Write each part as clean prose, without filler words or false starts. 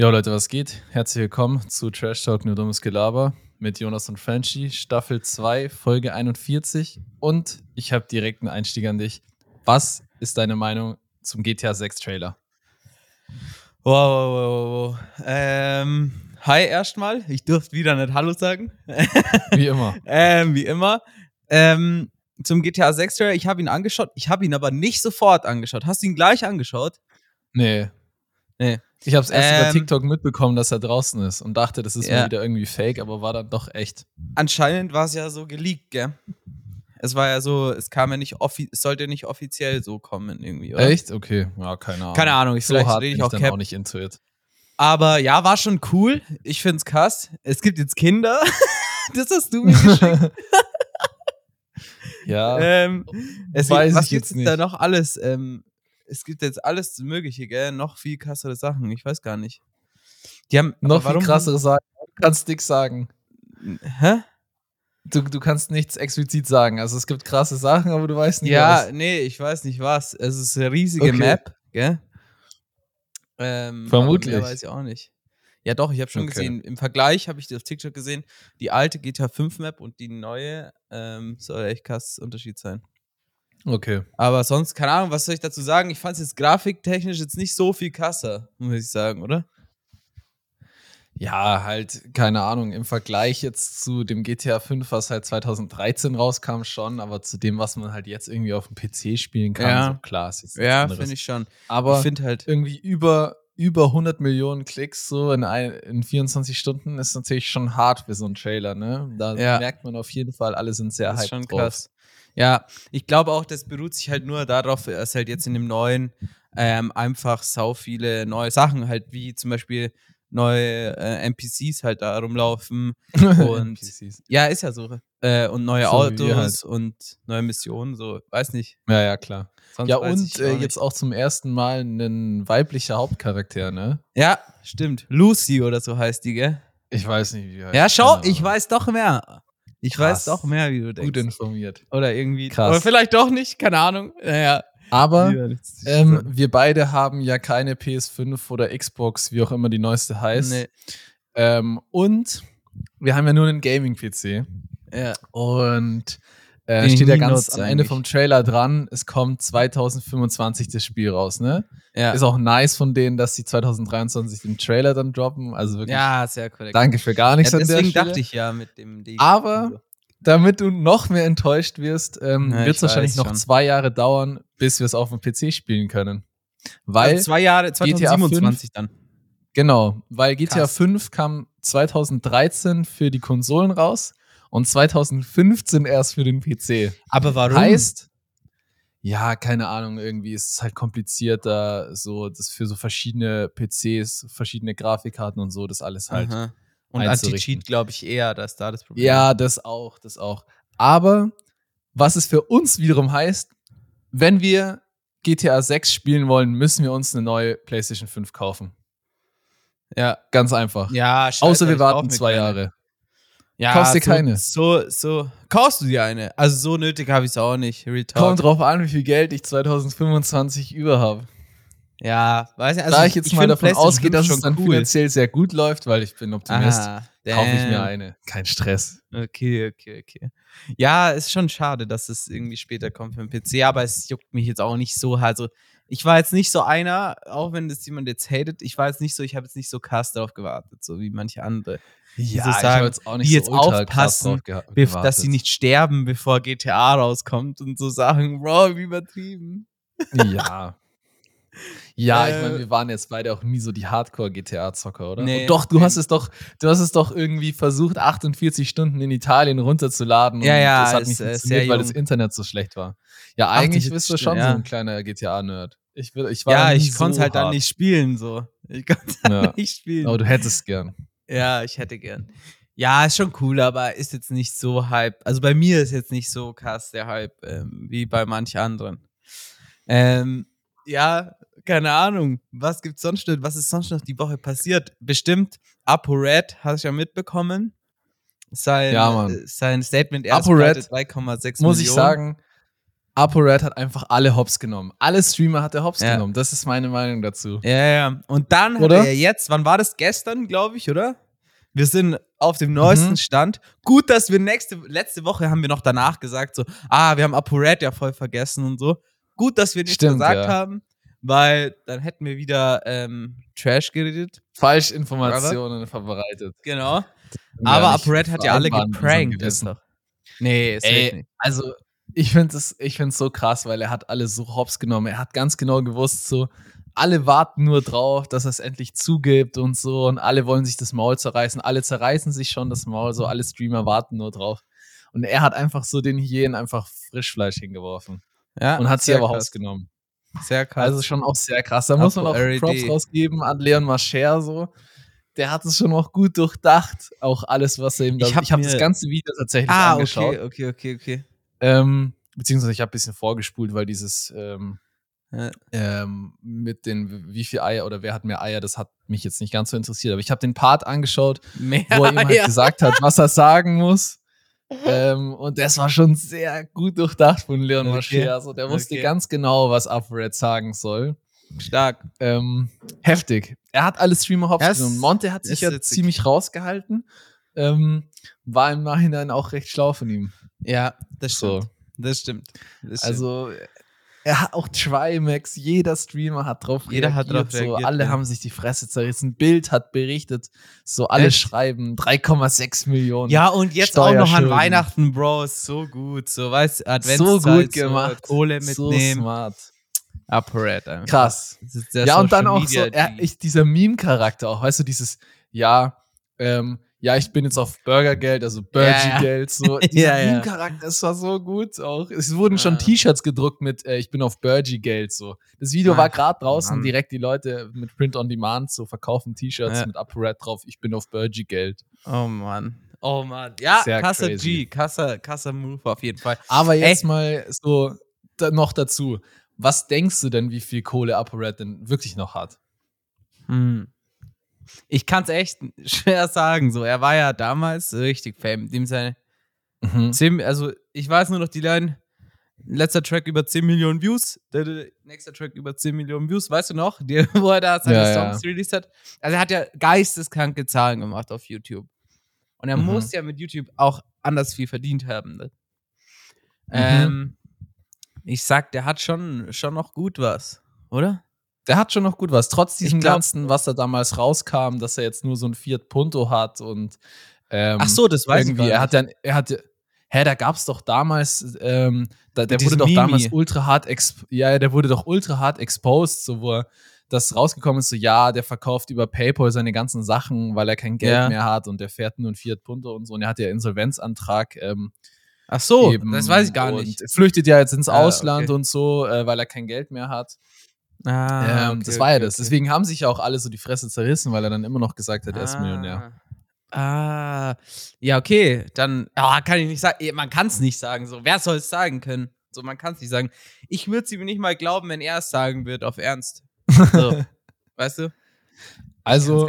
Jo Leute, was geht? Herzlich willkommen zu Trash Talk, nur dummes Gelaber mit Jonas und Frenchie, Staffel 2, Folge 41. Und ich habe direkt einen Einstieg an dich. Was ist deine Meinung zum GTA 6 Trailer? Wow. Hi erstmal, ich durfte wieder nicht Hallo sagen. Wie immer. Zum GTA 6 Trailer, ich habe ihn angeschaut, ich habe ihn aber nicht sofort angeschaut. Hast du ihn gleich angeschaut? Nee. Ich habe es erst über TikTok mitbekommen, dass er draußen ist und dachte, das ist mal wieder irgendwie fake, aber war dann doch echt. Anscheinend war es ja so geleakt, gell? Es war ja so, es kam ja nicht sollte nicht offiziell so kommen irgendwie, oder? Echt? Okay, ja, keine Ahnung. Keine Ahnung, vielleicht rede ich auch dann auch nicht into it. Aber ja, war schon cool. Ich find's krass. Es gibt jetzt Kinder. Das hast du mir geschickt. Ja. Was gibt's da noch alles? Es gibt jetzt alles Mögliche, gell? Noch viel krassere Sachen. Ich weiß gar nicht. Die haben noch viel krassere Sachen. Du kannst nichts sagen. Hä? Du kannst nichts explizit sagen. Also es gibt krasse Sachen, aber du weißt nicht was. Ja, nee, ich weiß nicht was. Es ist eine riesige Map, gell? Vermutlich. Aber mehr weiß ich auch nicht. Ja doch, ich habe schon gesehen. Im Vergleich habe ich auf TikTok gesehen, die alte GTA 5 Map und die neue soll echt krass Unterschied sein. Okay. Aber sonst, keine Ahnung, was soll ich dazu sagen? Ich fand es jetzt grafiktechnisch jetzt nicht so viel krasser, muss ich sagen, oder? Ja, halt, keine Ahnung, im Vergleich jetzt zu dem GTA 5, was halt 2013 rauskam schon, aber zu dem, was man halt jetzt irgendwie auf dem PC spielen kann, so klar ist jetzt nichts anderes. Ja, finde ich schon. Aber ich finde halt irgendwie über 100 Millionen Klicks so in 24 Stunden ist natürlich schon hart für so einen Trailer, ne? Da merkt man auf jeden Fall, alle sind sehr hyped drauf. Das ist schon krass. Ja, ich glaube auch, das beruht sich halt nur darauf, dass halt jetzt in dem neuen einfach sau viele neue Sachen halt, wie zum Beispiel neue NPCs halt da rumlaufen und ja, ist ja so. Und neue so, Autos halt. Und neue Missionen, so, weiß nicht. Ja, klar. Sonst ja, und jetzt auch zum ersten Mal ein weiblicher Hauptcharakter, ne? Ja, stimmt. Lucy oder so heißt die, gell? Ich weiß nicht, wie die heißt. Ja, schau, ich weiß doch mehr. Ich weiß doch mehr, wie du denkst. Gut informiert. Oder irgendwie. Krass. Oder vielleicht doch nicht, keine Ahnung. Naja. Aber wir beide haben ja keine PS5 oder Xbox, wie auch immer die neueste heißt. Nee. Und wir haben ja nur einen Gaming-PC. Ja. Und steht ja ganz am Ende vom Trailer dran, es kommt 2025 das Spiel raus, ne? Ja. Ist auch nice von denen, dass sie 2023 den Trailer dann droppen. Also wirklich. Ja, sehr korrekt. Danke für gar nichts an der Stelle. Deswegen dachte ich ja mit dem Ding. Aber damit du noch mehr enttäuscht wirst, wird es wahrscheinlich noch 2 Jahre dauern, bis wir es auf dem PC spielen können. Weil also 2 Jahre, 2027 GTA 5, dann. Genau, weil GTA 5 kam 2013 für die Konsolen raus und 2015 erst für den PC. Aber warum? Heißt, ja, keine Ahnung, irgendwie ist es halt komplizierter, so das für so verschiedene PCs, verschiedene Grafikkarten und so, das alles halt. Aha. Und Anti-Cheat, glaube ich, eher, dass da das Problem ist. Ja, das auch. Aber was es für uns wiederum heißt, wenn wir GTA 6 spielen wollen, müssen wir uns eine neue PlayStation 5 kaufen. Ja. Ganz einfach. Ja, außer wir warten 2 Jahre. Ja, kaufst dir keine. So, kaufst du dir eine. Also so nötig habe ich es auch nicht. Kommt drauf an, wie viel Geld ich 2025 über habe. Ja, weiß nicht. Also da ich jetzt mal davon ausgehe, dass es dann finanziell sehr gut läuft, weil ich bin Optimist, kaufe ich mir eine. Kein Stress. Okay. Ja, ist schon schade, dass es irgendwie später kommt für den PC, aber es juckt mich jetzt auch nicht so hart. Also, ich war jetzt nicht so einer, auch wenn das jemand jetzt hatet, ich habe jetzt nicht so krass darauf gewartet, so wie manche andere. Ja, so sagen, ich habe jetzt auch nicht die so aufpassen, dass sie nicht sterben, bevor GTA rauskommt und so Sachen, wow, übertrieben. Ja. Ja, ich meine, wir waren jetzt beide auch nie so die Hardcore-GTA-Zocker, oder? Nee, doch, du hast es doch irgendwie versucht, 48 Stunden in Italien runterzuladen. Ja, und das hat nicht funktioniert, weil das Internet so schlecht war. Ja, eigentlich bist du schon so ein kleiner GTA-Nerd. Ich konnte es so halt dann nicht spielen, so. Ich konnte es dann nicht spielen. Aber du hättest gern. Ja, ich hätte gern. Ja, ist schon cool, aber ist jetzt nicht so Hype. Also bei mir ist jetzt nicht so krass der Hype, wie bei manch anderen. Ja, keine Ahnung. Was ist sonst noch die Woche passiert? Bestimmt, ApoRed, hast du ja mitbekommen. Sein Statement erst 3,6 Millionen. Muss ich sagen, ApoRed hat einfach alle Hops genommen. Alle Streamer hat er Hops genommen. Das ist meine Meinung dazu. Ja, ja. Und dann hat er jetzt, wann war das? Gestern, glaube ich, oder? Wir sind auf dem neuesten Stand. Gut, dass wir letzte Woche haben wir noch danach gesagt, so, wir haben ApoRed ja voll vergessen und so. Gut, dass wir nichts gesagt haben, weil dann hätten wir wieder Trash geredet. Falschinformationen verbreitet. Genau. Aber ApoRed hat ja alle geprankt. Nee, ist nicht. Also, ich finde es so krass, weil er hat alle so hops genommen. Er hat ganz genau gewusst, so, alle warten nur drauf, dass er es endlich zugibt und so. Und alle wollen sich das Maul zerreißen. Alle zerreißen sich schon das Maul, so alle Streamer warten nur drauf. Und er hat einfach so den Hyänen einfach Frischfleisch hingeworfen. Ja, und hat sie aber hops genommen. Sehr krass. Also schon auch sehr krass. Da muss man auch Props rausgeben an Leon Mascher so. Der hat es schon auch gut durchdacht. Auch alles, was er ihm da... Ich hab das ganze Video tatsächlich angeschaut. Okay. Beziehungsweise ich habe ein bisschen vorgespult, weil dieses mit den wie viel Eier oder wer hat mehr Eier, das hat mich jetzt nicht ganz so interessiert. Aber ich habe den Part angeschaut, wo er ihm halt gesagt hat, was er sagen muss. Und das war schon sehr gut durchdacht von Leon Mascher. Also der wusste ganz genau, was ApoRed sagen soll. Stark. Heftig. Er hat alle Streamer hops genommen. Monte hat sich ja ziemlich rausgehalten. War im Nachhinein auch recht schlau von ihm. Ja, das stimmt. So. Das stimmt. Also, er hat auch Trimax, jeder Streamer hat drauf reagiert. Alle haben sich die Fresse zerrissen. Bild hat berichtet, so alle schreiben 3,6 Millionen. Ja, und jetzt auch noch an Weihnachten, Bro, ist so gut. So, weißt du, so gut gemacht. So Kohle mitnehmen. So smart. ApoRed einfach. Krass. Ja, und dann auch so, dieser Meme-Charakter auch, weißt du, dieses, ich bin jetzt auf Burgergeld, also Burgie-Geld, so. Dieser Meme-Charakter, das war so gut auch. Es wurden schon T-Shirts gedruckt mit, ich bin auf Burgie-Geld, so. Das Video war gerade draußen, direkt die Leute mit Print-on-Demand so verkaufen T-Shirts mit ApoRed drauf, ich bin auf Burgie-Geld. Oh Mann. Ja, Kasse G, Kasse Move auf jeden Fall. Aber jetzt mal so noch dazu. Was denkst du denn, wie viel Kohle ApoRed denn wirklich noch hat? Ich kann es echt schwer sagen. So, er war ja damals richtig fame. Dem seine 10, also ich weiß nur noch die Line, letzter Track über 10 Millionen Views, nächster Track über 10 Millionen Views, weißt du noch, wo er da seine Songs released hat. Also er hat ja geisteskranke Zahlen gemacht auf YouTube. Und er muss ja mit YouTube auch anders viel verdient haben. Ne? Ich sag, der hat schon noch gut was, oder? Der hat schon noch gut was. Trotz diesem Ganzen, was da damals rauskam, dass er jetzt nur so ein Fiat Punto hat und ach so, das weiß ich gar nicht. Da gab's doch damals, der wurde doch damals ultra hart exposed, so wo das rausgekommen ist, so der verkauft über PayPal seine ganzen Sachen, weil er kein Geld mehr hat und der fährt nur ein Fiat Punto und so und er hat ja Insolvenzantrag ach so, eben. Das weiß ich gar nicht. Und flüchtet ja jetzt ins Ausland und so, weil er kein Geld mehr hat. Das war das. Deswegen haben sich ja auch alle so die Fresse zerrissen, weil er dann immer noch gesagt hat, er ist Millionär. Ja, okay. Dann kann ich nicht sagen. Man kann es nicht sagen. So, wer soll es sagen können? So, man kann es nicht sagen. Ich würde es ihm nicht mal glauben, wenn er es sagen wird, auf Ernst. So. Weißt du? Also,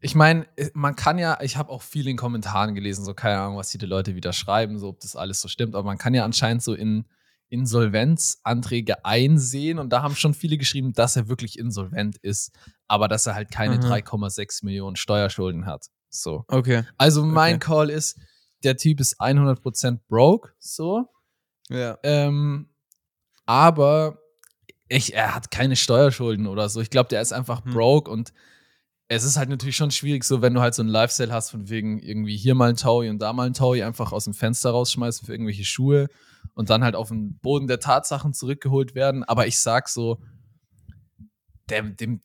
ich meine, man kann ja, ich habe auch viel in Kommentaren gelesen, so keine Ahnung, was die Leute wieder schreiben, so ob das alles so stimmt, aber man kann ja anscheinend so in Insolvenzanträge einsehen und da haben schon viele geschrieben, dass er wirklich insolvent ist, aber dass er halt keine 3,6 Millionen Steuerschulden hat. So. Okay. Also mein Call ist, der Typ ist 100% broke, so. Ja. Aber er hat keine Steuerschulden oder so. Ich glaube, der ist einfach broke und es ist halt natürlich schon schwierig, so wenn du halt so einen Lifestyle hast, von wegen irgendwie hier mal ein Taui und da mal ein Taui, einfach aus dem Fenster rausschmeißen für irgendwelche Schuhe und dann halt auf den Boden der Tatsachen zurückgeholt werden. Aber ich sag so, der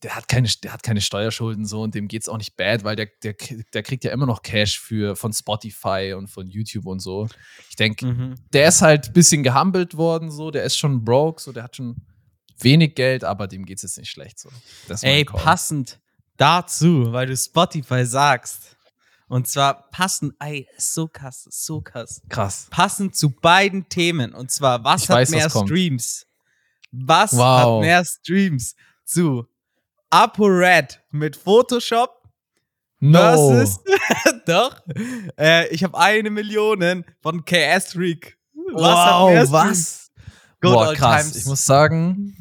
hat keine Steuerschulden so und dem geht's auch nicht bad, weil der kriegt ja immer noch Cash von Spotify und von YouTube und so. Ich denke, der ist halt ein bisschen gehumbelt worden, so, der ist schon broke, so, der hat schon wenig Geld, aber dem geht's jetzt nicht schlecht. So. Ey, passend dazu, weil du Spotify sagst. Und zwar passend, so krass. Passend zu beiden Themen. Und zwar, was hat mehr Streams zu ApoRed mit Photoshop versus doch. Ich habe 1 Million von KS Freak. Was? Boah, krass. Times. Ich muss sagen,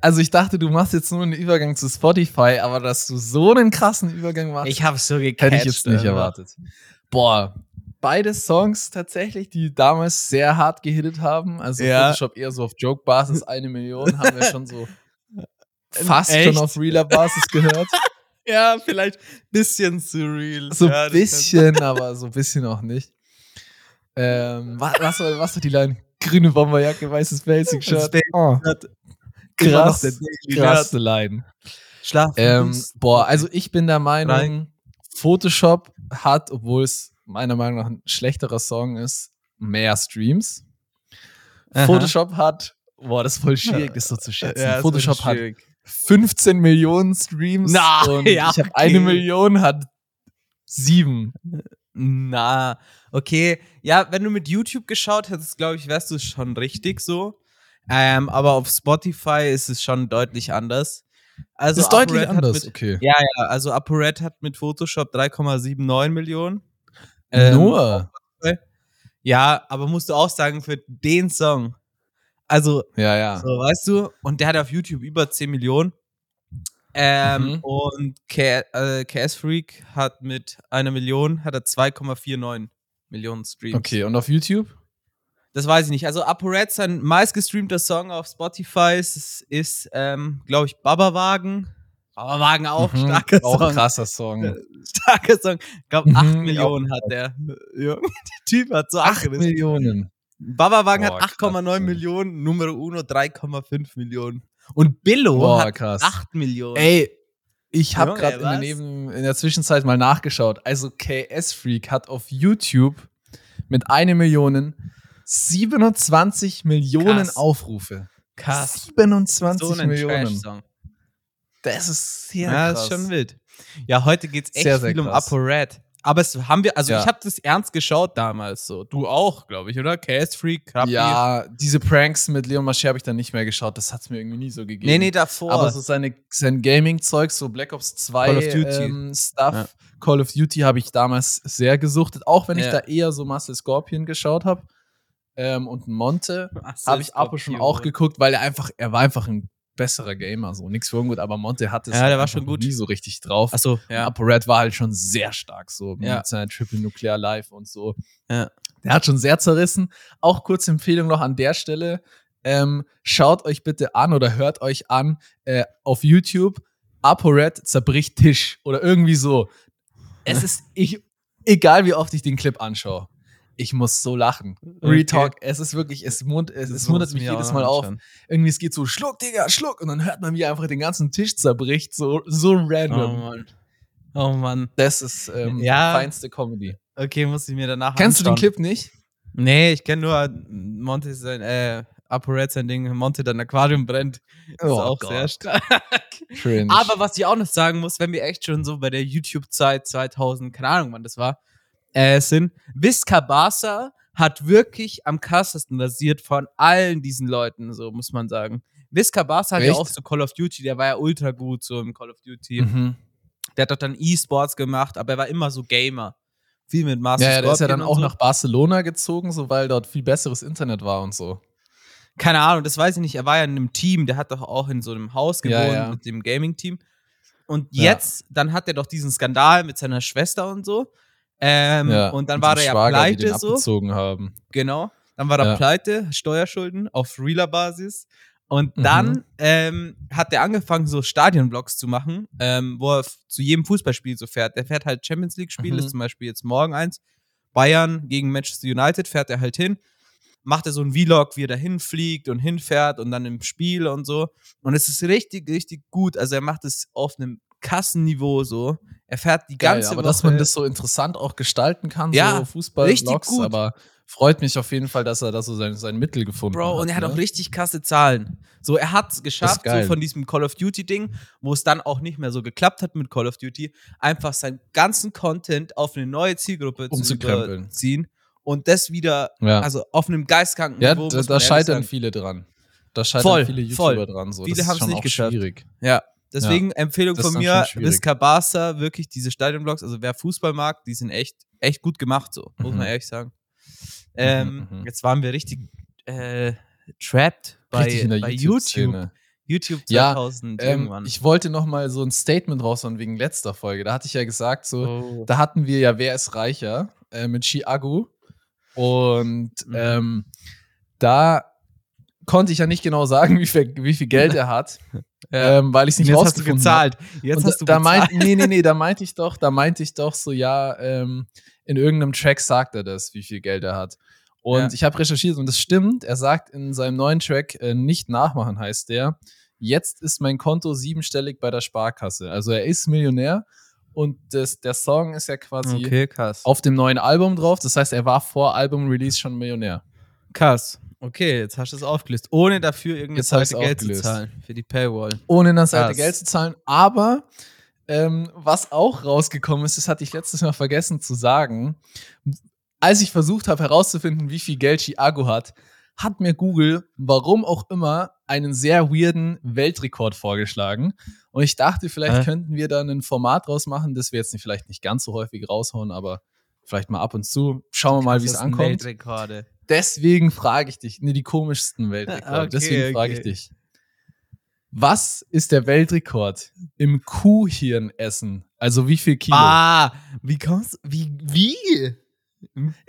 also ich dachte, du machst jetzt nur einen Übergang zu Spotify, aber dass du so einen krassen Übergang machst, ich hab's so gecatcht, hätte ich jetzt nicht erwartet. Boah, beide Songs tatsächlich, die damals sehr hart gehittet haben. Also ja. Photoshop eher so auf Joke-Basis, 1 Million haben wir schon so fast echt? Schon auf Realer-Basis gehört. Ja, vielleicht ein bisschen zu real. So ein ja, bisschen, aber so ein bisschen auch nicht. Was war die Line? Grüne Bomberjacke, weißes Basic-Shirt. Oh. Krasse Line. Schlafen. Boah, also ich bin der Meinung, Photoshop hat, obwohl es meiner Meinung nach ein schlechterer Song ist, mehr Streams. Aha. Photoshop hat, boah, das ist voll schwierig, das so zu schätzen. Ja, Photoshop hat 15 Millionen Streams und ich habe 1 Million, hat 7. Na, okay. Ja, wenn du mit YouTube geschaut hättest, glaube ich, wärst du schon richtig so. Aber auf Spotify ist es schon deutlich anders. Also ist ApoRed deutlich anders, okay. Ja, also ApoRed hat mit Photoshop 3,79 Millionen. Nur? Ja, aber musst du auch sagen, für den Song. Also, ja. So, weißt du, und der hat auf YouTube über 10 Millionen. Und KS Freak hat mit 1 Million, hat er 2,49 Millionen Streams. Okay, und auf YouTube? Das weiß ich nicht. Also, ApoRed, sein meistgestreamter Song auf Spotify ist glaube ich, Babawagen. Babawagen auch, starker Song. Auch krasser Song. Starker Song. Ich glaube, 8 Millionen hat der. Ja, der Typ hat so 8 Millionen. Babawagen hat 8,9 Millionen, Numero Uno 3,5 Millionen. Und Billo hat 8 Millionen. Ey, ich habe gerade in der Zwischenzeit mal nachgeschaut. Also KS Freak hat auf YouTube mit 1 Million 27 Millionen Aufrufe. Krass. 27 so Millionen. Trash-Song. Das ist sehr krass. Das ist schon wild. Ja, heute geht's echt sehr, sehr viel krass. Um ApoRed. Aber es haben wir, also ich habe das ernst geschaut damals so. Du auch, glaube ich, oder? KS Freak, Krabby. Ja, diese Pranks mit Leon Mascher habe ich dann nicht mehr geschaut. Das hat es mir irgendwie nie so gegeben. Nee, davor. Aber so sein Gaming-Zeug, so Black Ops 2 Call of Duty. Stuff. Ja. Call of Duty habe ich damals sehr gesuchtet. Auch wenn ich da eher so Muscle Scorpion geschaut habe. Und Monte habe ich Apo schon auch geguckt, weil er war einfach ein besserer Gamer, so nichts für ungut, aber Monte hatte es der war schon gut. Nie so richtig drauf. Achso, ja. ApoRed war halt schon sehr stark, so mit seiner Triple Nuclear Live und so. Ja. Der hat schon sehr zerrissen. Auch kurze Empfehlung noch an der Stelle. Schaut euch bitte an oder hört euch an auf YouTube. ApoRed zerbricht Tisch oder irgendwie so. Es ist, egal wie oft ich den Clip anschaue, ich muss so lachen. Retalk, es ist wirklich, es wundert mich jedes Mal auf. Irgendwie, es geht so, Schluck, Digga, Schluck. Und dann hört man, wie einfach den ganzen Tisch zerbricht. So random. Oh Mann. Das ist feinste Comedy. Okay, muss ich mir danach Kennst anschauen. Du den Clip nicht? Nee, ich kenne nur Monte sein, ApoRed sein Ding, Monte dein Aquarium brennt. Das ist auch sehr stark. Cringe. Aber was ich auch noch sagen muss, wenn wir echt schon so bei der YouTube-Zeit 2000, keine Ahnung wann das war, sind. ViscaBarca hat wirklich am krassesten rasiert von allen diesen Leuten, so muss man sagen. ViscaBarca hat ja auch so Call of Duty, der war ja ultra gut so im Call of Duty. Mhm. Der hat doch dann E-Sports gemacht, aber er war immer so Gamer. Viel mit Master Scorpion. Ja, der ist ja dann auch nach Barcelona gezogen, so weil dort viel besseres Internet war und so. Keine Ahnung, das weiß ich nicht. Er war ja in einem Team, der hat doch auch in so einem Haus gewohnt mit dem Gaming-Team. Und jetzt, dann hat er doch diesen Skandal mit seiner Schwester und so. Und dann war er pleite, die den so abgezogen haben. Genau, dann war er pleite, Steuerschulden auf realer Basis. Und dann hat er angefangen, so Stadionvlogs zu machen, wo er zu jedem Fußballspiel so fährt. Der fährt halt Champions League-Spiele, ist zum Beispiel jetzt morgen eins. Bayern gegen Manchester United fährt er halt hin. Macht er so ein Vlog, wie er da hinfliegt und hinfährt und dann im Spiel und so. Und es ist richtig, richtig gut. Also er macht es auf einem Kassenniveau so. Er fährt die ganze Woche. Aber dass man das so interessant auch gestalten kann, so Fußball-Vlogs, aber freut mich auf jeden Fall, dass er da so sein Mittel gefunden hat. Bro, und er hat auch richtig krasse Zahlen. So, er hat es geschafft, so von diesem Call of Duty-Ding, wo es dann auch nicht mehr so geklappt hat mit Call of Duty, einfach seinen ganzen Content auf eine neue Zielgruppe zu ziehen und das wieder, also auf einem geistkranken Niveau. Ja, da scheitern viele dran. Da scheitern viele YouTuber dran. So. Viele haben es nicht geschafft. Schwierig. Ja. Deswegen Empfehlung von mir, ViscaBarca, wirklich diese Stadionvlogs, also wer Fußball mag, die sind echt gut gemacht so, muss man ehrlich sagen. Jetzt waren wir richtig Trapped bei YouTube. YouTube 2000 irgendwann. Ich wollte noch mal so ein Statement raushauen wegen letzter Folge. Da hatte ich ja gesagt, Da hatten wir ja Wer ist reicher mit Shiagu. Und da konnte ich ja nicht genau sagen, wie viel Geld er hat, weil ich es nicht jetzt rausgefunden habe. Jetzt hast du bezahlt. Da meinte ich doch so, ja, in irgendeinem Track sagt er das, wie viel Geld er hat. Und ich habe recherchiert und das stimmt, er sagt in seinem neuen Track, nicht nachmachen heißt der, jetzt ist mein Konto 7-stellig bei der Sparkasse. Also er ist Millionär. Und der Song ist ja quasi auf dem neuen Album drauf. Das heißt, er war vor Album-Release schon Millionär. Krass. Okay, jetzt hast du es aufgelöst. Ohne dafür irgendeine Seite Geld zu zahlen. Für die Paywall. Ohne das Seite Geld zu zahlen. Aber was auch rausgekommen ist, das hatte ich letztes Mal vergessen zu sagen. Als ich versucht habe herauszufinden, wie viel Geld Shiagu hat, hat mir Google, warum auch immer, einen sehr weirden Weltrekord vorgeschlagen. Und ich dachte, vielleicht könnten wir da ein Format draus machen, das wir jetzt vielleicht nicht ganz so häufig raushauen, aber vielleicht mal ab und zu. Schauen wir mal, wie es ankommt. Weltrekorde. Deswegen frage ich dich, die komischsten Weltrekorde. Okay, deswegen frage ich dich, was ist der Weltrekord im Kuhhirnessen? Also wie viel Kilo? Wie?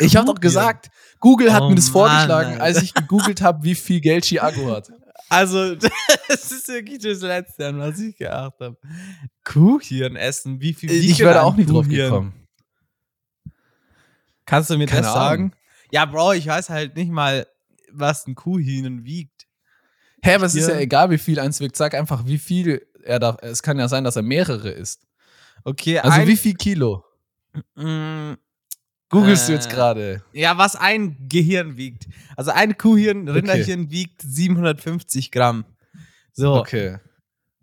Ich habe doch gesagt, Google hat mir das vorgeschlagen, als ich gegoogelt habe, wie viel Geld Shiagu hat. Also, das ist wirklich das Letzte, an was ich geachtet habe. Kuhhirn essen, wie viel Kuhhirn? Ich wäre auch nicht drauf gekommen. Kannst du mir das sagen? Ja, Bro, ich weiß halt nicht mal, was ein Kuhhirn wiegt. Hä, aber es ist ja egal, wie viel eins wiegt. Sag einfach, wie viel er darf. Es kann ja sein, dass er mehrere isst. Okay, also wie viel Kilo? Googlest du jetzt gerade? Ja, was ein Gehirn wiegt. Also ein Kuhhirn, Rinderchen wiegt 750 Gramm. So. Okay.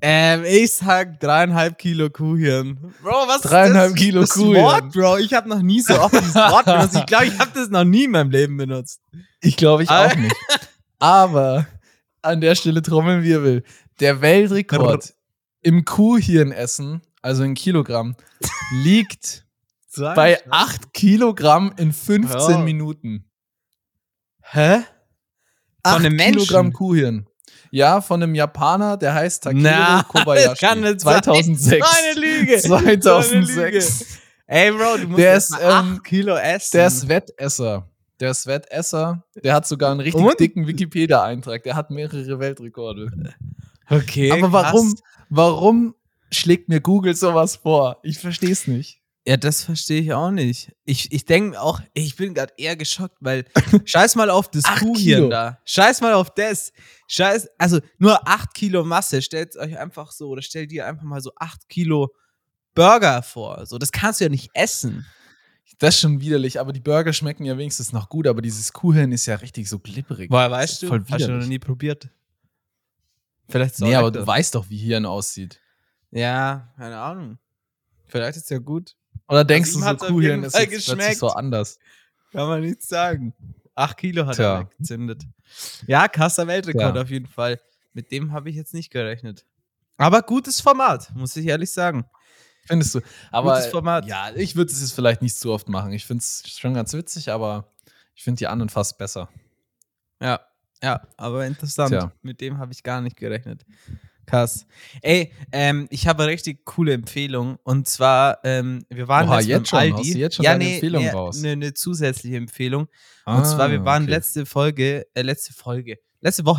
Ich sag 3,5 Kilo Kuhhirn. Bro, was ist das? 3,5 Kilo Kuhhirn. Wort, Bro. Ich habe noch nie so oft dieses Wort benutzt. Ich glaube, ich habe das noch nie in meinem Leben benutzt. Ich glaube, ich auch nicht. Aber an der Stelle Trommelwirbel. Der Weltrekord im Kuhhirnessen, also in Kilogramm, liegt bei 8 Kilogramm in 15 Minuten. Hä? Von einem Menschen? 8 Kilogramm Kuhhirn. Ja, von einem Japaner, der heißt Takeru Kobayashi. Das kann nicht 2006. Sein. So eine Lüge. 2006. So eine Lüge. Ey, Bro, du musst jetzt 8 Kilo essen. Der ist Wettesser. Der hat sogar einen richtig dicken Wikipedia-Eintrag. Der hat mehrere Weltrekorde. Okay, aber warum schlägt mir Google sowas vor? Ich verstehe es nicht. Ja, das verstehe ich auch nicht. Ich denke auch, ich bin gerade eher geschockt, weil scheiß mal auf das Kuhhirn da. Scheiß mal auf das. Also nur 8 Kilo Masse. Stellt euch einfach so, oder stell dir einfach mal so 8 Kilo Burger vor. So, das kannst du ja nicht essen. Das ist schon widerlich, aber die Burger schmecken ja wenigstens noch gut, aber dieses Kuhhirn ist ja richtig so glibberig. Boah, weißt du, voll widerlich. Hast du noch nie probiert? Vielleicht so. Nee, aber du weißt doch, wie Hirn aussieht. Ja, keine Ahnung. Vielleicht ist es ja gut. Oder denkst du, so Kuhhirn ist jetzt so anders? Kann man nichts sagen. 8 Kilo hat er gezündet. Ja, krasser Weltrekord auf jeden Fall. Mit dem habe ich jetzt nicht gerechnet. Aber gutes Format, muss ich ehrlich sagen. Findest du? Aber gutes Format. Ja, ich würde es jetzt vielleicht nicht zu oft machen. Ich finde es schon ganz witzig, aber ich finde die anderen fast besser. Ja, aber interessant. Tja. Mit dem habe ich gar nicht gerechnet. Krass. Ey, ich habe eine richtig coole Empfehlung. Und zwar, wir waren letztes Mal im Aldi. Hast du jetzt schon eine Empfehlung raus? Ja, eine zusätzliche Empfehlung. Und zwar, wir waren letzte Woche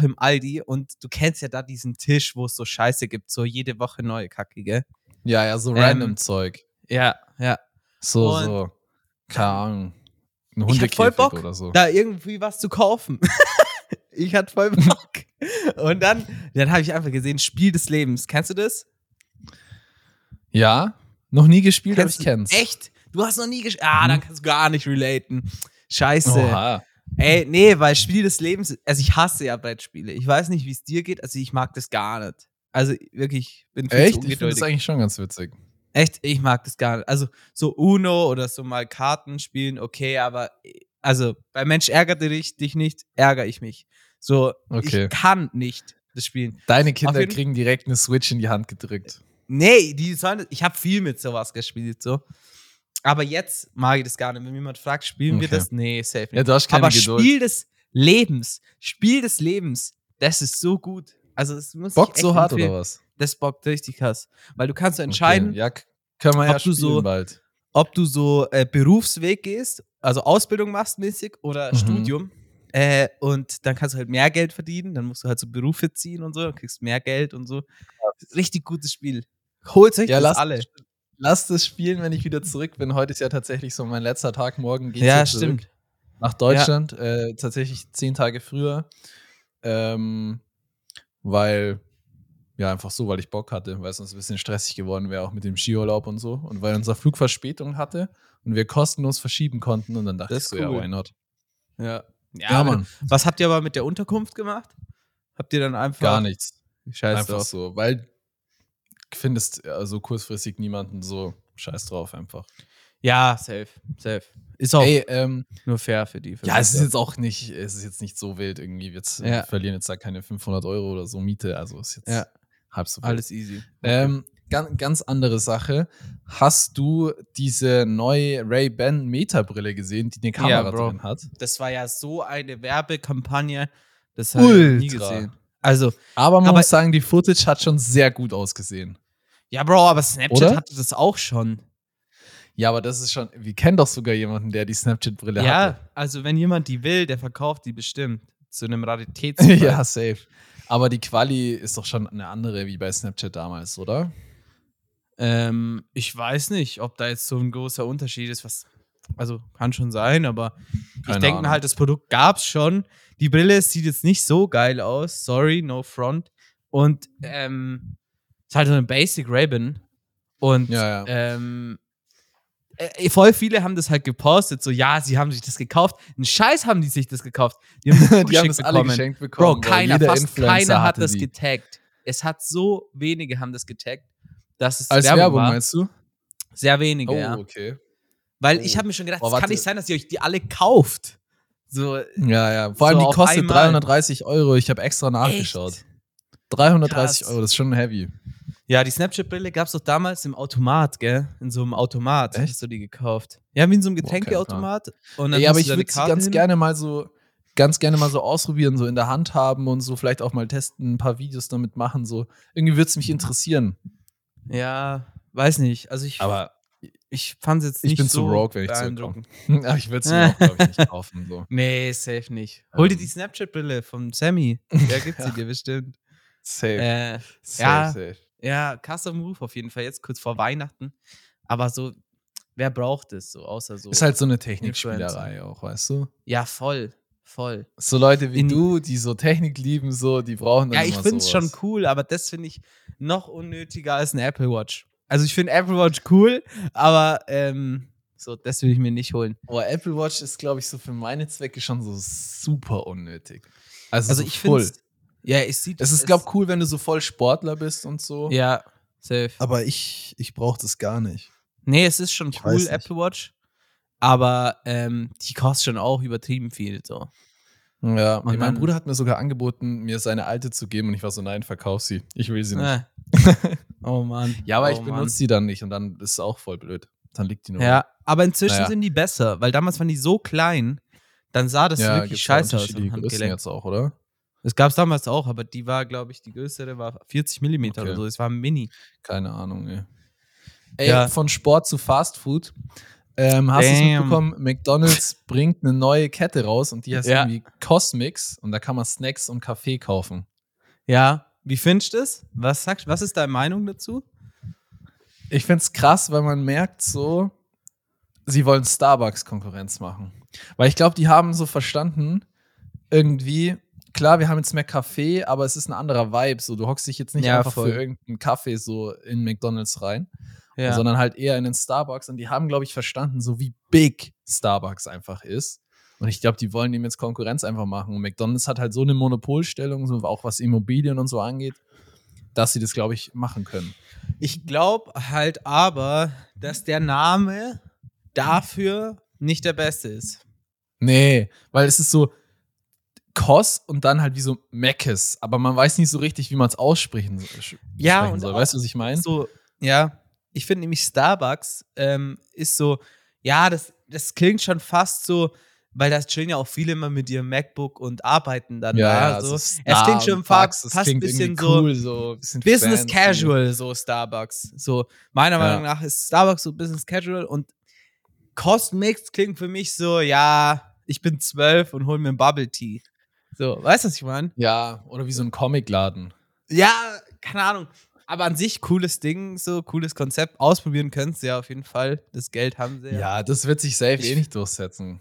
im Aldi. Und du kennst ja da diesen Tisch, wo es so Scheiße gibt. So jede Woche neue Kacke, gell? Ja, so random Zeug. Ja. So. Keine Ahnung. Ein Hundekäfig oder so. Da irgendwie was zu kaufen. Ich hatte voll Bock. Und dann habe ich einfach gesehen, Spiel des Lebens. Kennst du das? Ja, noch nie gespielt, aber ich kenn's. Echt? Du hast noch nie gespielt? Ah, dann kannst du gar nicht relaten. Scheiße. Oha. Ey, nee, weil Spiel des Lebens, also ich hasse ja Brettspiele. Ich weiß nicht, wie es dir geht, also ich mag das gar nicht. Also wirklich, bin viel zu ungeduldig. Ich finde das eigentlich schon ganz witzig. Echt? Ich mag das gar nicht. Also so Uno oder so mal Karten spielen, okay, aber also bei Mensch ärgert dich nicht, ärgere ich mich. So, Ich kann nicht das spielen. Deine Kinder kriegen direkt eine Switch in die Hand gedrückt. Nee, ich habe viel mit sowas gespielt, so. Aber jetzt mag ich das gar nicht. Wenn jemand fragt, spielen wir das? Nee, safe nicht. Ja, du hast keine Geduld. Aber Spiel des Lebens. Spiel des Lebens. Das ist so gut. Also es muss bockt so hart oder was? Das bockt richtig krass. Weil du kannst entscheiden, okay. Ja, können wir ja spielen so, bald. Ob du so Berufsweg gehst, also Ausbildung machst mäßig oder Studium. Und dann kannst du halt mehr Geld verdienen, dann musst du halt so Berufe ziehen und so, dann kriegst mehr Geld und so. Richtig gutes Spiel. Holt euch das alle. Lasst es spielen, wenn ich wieder zurück bin. Heute ist ja tatsächlich so mein letzter Tag, morgen geht's ja zurück nach Deutschland. Ja. Tatsächlich 10 Tage früher. Weil, ja, einfach so, weil ich Bock hatte, weil es uns ein bisschen stressig geworden wäre, auch mit dem Skiurlaub und so. Und weil unser Flug Verspätung hatte und wir kostenlos verschieben konnten und dann dachte ich so, cool. Ja, why not? Ja. Ja, Mann. Was habt ihr aber mit der Unterkunft gemacht? Habt ihr dann einfach... Gar nichts. Scheiß einfach drauf. So, weil du findest also kurzfristig niemanden, so scheiß drauf einfach. Ja, safe. Ist auch nur fair für die. Für ja, es ist jetzt nicht so wild irgendwie. Wir verlieren jetzt da keine 500 Euro oder so Miete, also ist jetzt halb so wild. Alles easy. Ganz andere Sache. Hast du diese neue Ray-Ban Meta-Brille gesehen, die eine Kamera drin hat? Das war ja so eine Werbekampagne, das habe ich nie gesehen. Also, aber man muss sagen, die Footage hat schon sehr gut ausgesehen. Ja, Bro, aber Snapchat hatte das auch schon. Ja, aber das ist schon, wir kennen doch sogar jemanden, der die Snapchat-Brille hat. Ja, also wenn jemand die will, der verkauft die bestimmt zu einem Raritätspreis. Ja, safe. Aber die Quali ist doch schon eine andere wie bei Snapchat damals, oder? Ich weiß nicht, ob da jetzt so ein großer Unterschied ist, also kann schon sein, aber ich denke halt, das Produkt gab's schon. Die Brille sieht jetzt nicht so geil aus, sorry, no front. Und ist halt so eine Basic Ray-Ban und voll viele haben das halt gepostet, so, ja, sie haben sich das gekauft. Einen Scheiß haben die sich das gekauft. Die haben das alle geschenkt bekommen. Bro, fast keiner hat das getaggt. Es hat so wenige haben das getaggt, dass es als Werbung war. Meinst du? Sehr wenige, okay. Weil ich habe mir schon gedacht, es kann nicht sein, dass ihr euch die alle kauft. So, vor allem, so die kostet einmal 330 Euro. Ich habe extra nachgeschaut. Echt? 330 Euro, das ist schon heavy. Ja, die Snapchat-Brille gab es doch damals im Automat, gell? In so einem Automat. Echt? Hast du die gekauft? Ja, wie in so einem Getränkeautomat. Aber ich würde sie ganz gerne mal so ausprobieren, so in der Hand haben und so vielleicht auch mal testen, ein paar Videos damit machen. So. Irgendwie würde es mich interessieren. Ja, weiß nicht. Also ich fand es jetzt nicht so. Ich bin zu rogue, wenn ich zurückkomme. Aber ich würde sie auch, glaube ich, nicht kaufen. So. Nee, safe nicht. Hol dir die Snapchat-Brille vom Sammy. Der gibt sie dir bestimmt. Safe. Safe. Ja, krasser Move auf jeden Fall, jetzt kurz vor Weihnachten. Aber so, wer braucht es so, außer so. Ist halt so eine Technikspielerei auch, weißt du? Ja, voll. So Leute wie du, die so Technik lieben, so, die brauchen das. Ja, ich find's schon cool, aber das finde ich noch unnötiger als eine Apple Watch. Also ich finde Apple Watch cool, aber so, das will ich mir nicht holen. Aber Apple Watch ist, glaube ich, so für meine Zwecke schon so super unnötig. Also so ich finde ja, es ist, glaube ich, cool, wenn du so voll Sportler bist und so. Ja, safe. Aber ich brauche das gar nicht. Nee, es ist schon cool, Apple Watch. Aber die kostet schon auch übertrieben viel. So. Ja, und mein Bruder hat mir sogar angeboten, mir seine alte zu geben. Und ich war so, nein, verkauf sie. Ich will sie nicht. Oh Mann. Ja, aber ich benutze die dann nicht. Und dann ist es auch voll blöd. Dann liegt die nur. Ja, aber inzwischen sind die besser. Weil damals waren die so klein. Dann sah das wirklich scheiße aus. Die Größen jetzt auch, oder? Das gab es damals auch, aber die war, glaube ich, die größere war 40 mm oder so. Es war Mini. Keine Ahnung, ey, von Sport zu Fast Food. Hast du es mitbekommen? McDonald's bringt eine neue Kette raus und die heißt irgendwie Cosmics und da kann man Snacks und Kaffee kaufen. Ja, wie findest du es? Was ist deine Meinung dazu? Ich finde es krass, weil man merkt so, sie wollen Starbucks Konkurrenz machen. Weil ich glaube, die haben so verstanden, irgendwie... Klar, wir haben jetzt mehr Kaffee, aber es ist ein anderer Vibe. So, du hockst dich jetzt nicht einfach für irgendeinen Kaffee so in McDonald's rein, sondern halt eher in den Starbucks. Und die haben, glaube ich, verstanden, so wie big Starbucks einfach ist. Und ich glaube, die wollen dem jetzt Konkurrenz einfach machen. Und McDonald's hat halt so eine Monopolstellung, so auch was Immobilien und so angeht, dass sie das, glaube ich, machen können. Ich glaube halt aber, dass der Name dafür nicht der beste ist. Nee, weil es ist so Cos und dann halt wie so Meckes, aber man weiß nicht so richtig, wie man es aussprechen soll. Ja, und weißt du, was ich meine? So, ja, ich finde nämlich Starbucks ist so, ja, das klingt schon fast so weil da chillen ja auch viele immer mit ihrem MacBook und arbeiten dann. Ja, so. Es klingt schon fast ein bisschen cool, so bisschen Business Casual, so Starbucks. So, meiner Meinung nach ist Starbucks so Business Casual und Cost-Mix klingt für mich so, ja, ich bin 12 und hol mir einen Bubble Tea. So, weißt du, was ich meine? Ja, oder wie so ein Comicladen. Ja, keine Ahnung. Aber an sich cooles Ding, so cooles Konzept. Ausprobieren könntest du ja auf jeden Fall. Das Geld haben sie ja. Ja, das wird sich safe eh nicht durchsetzen.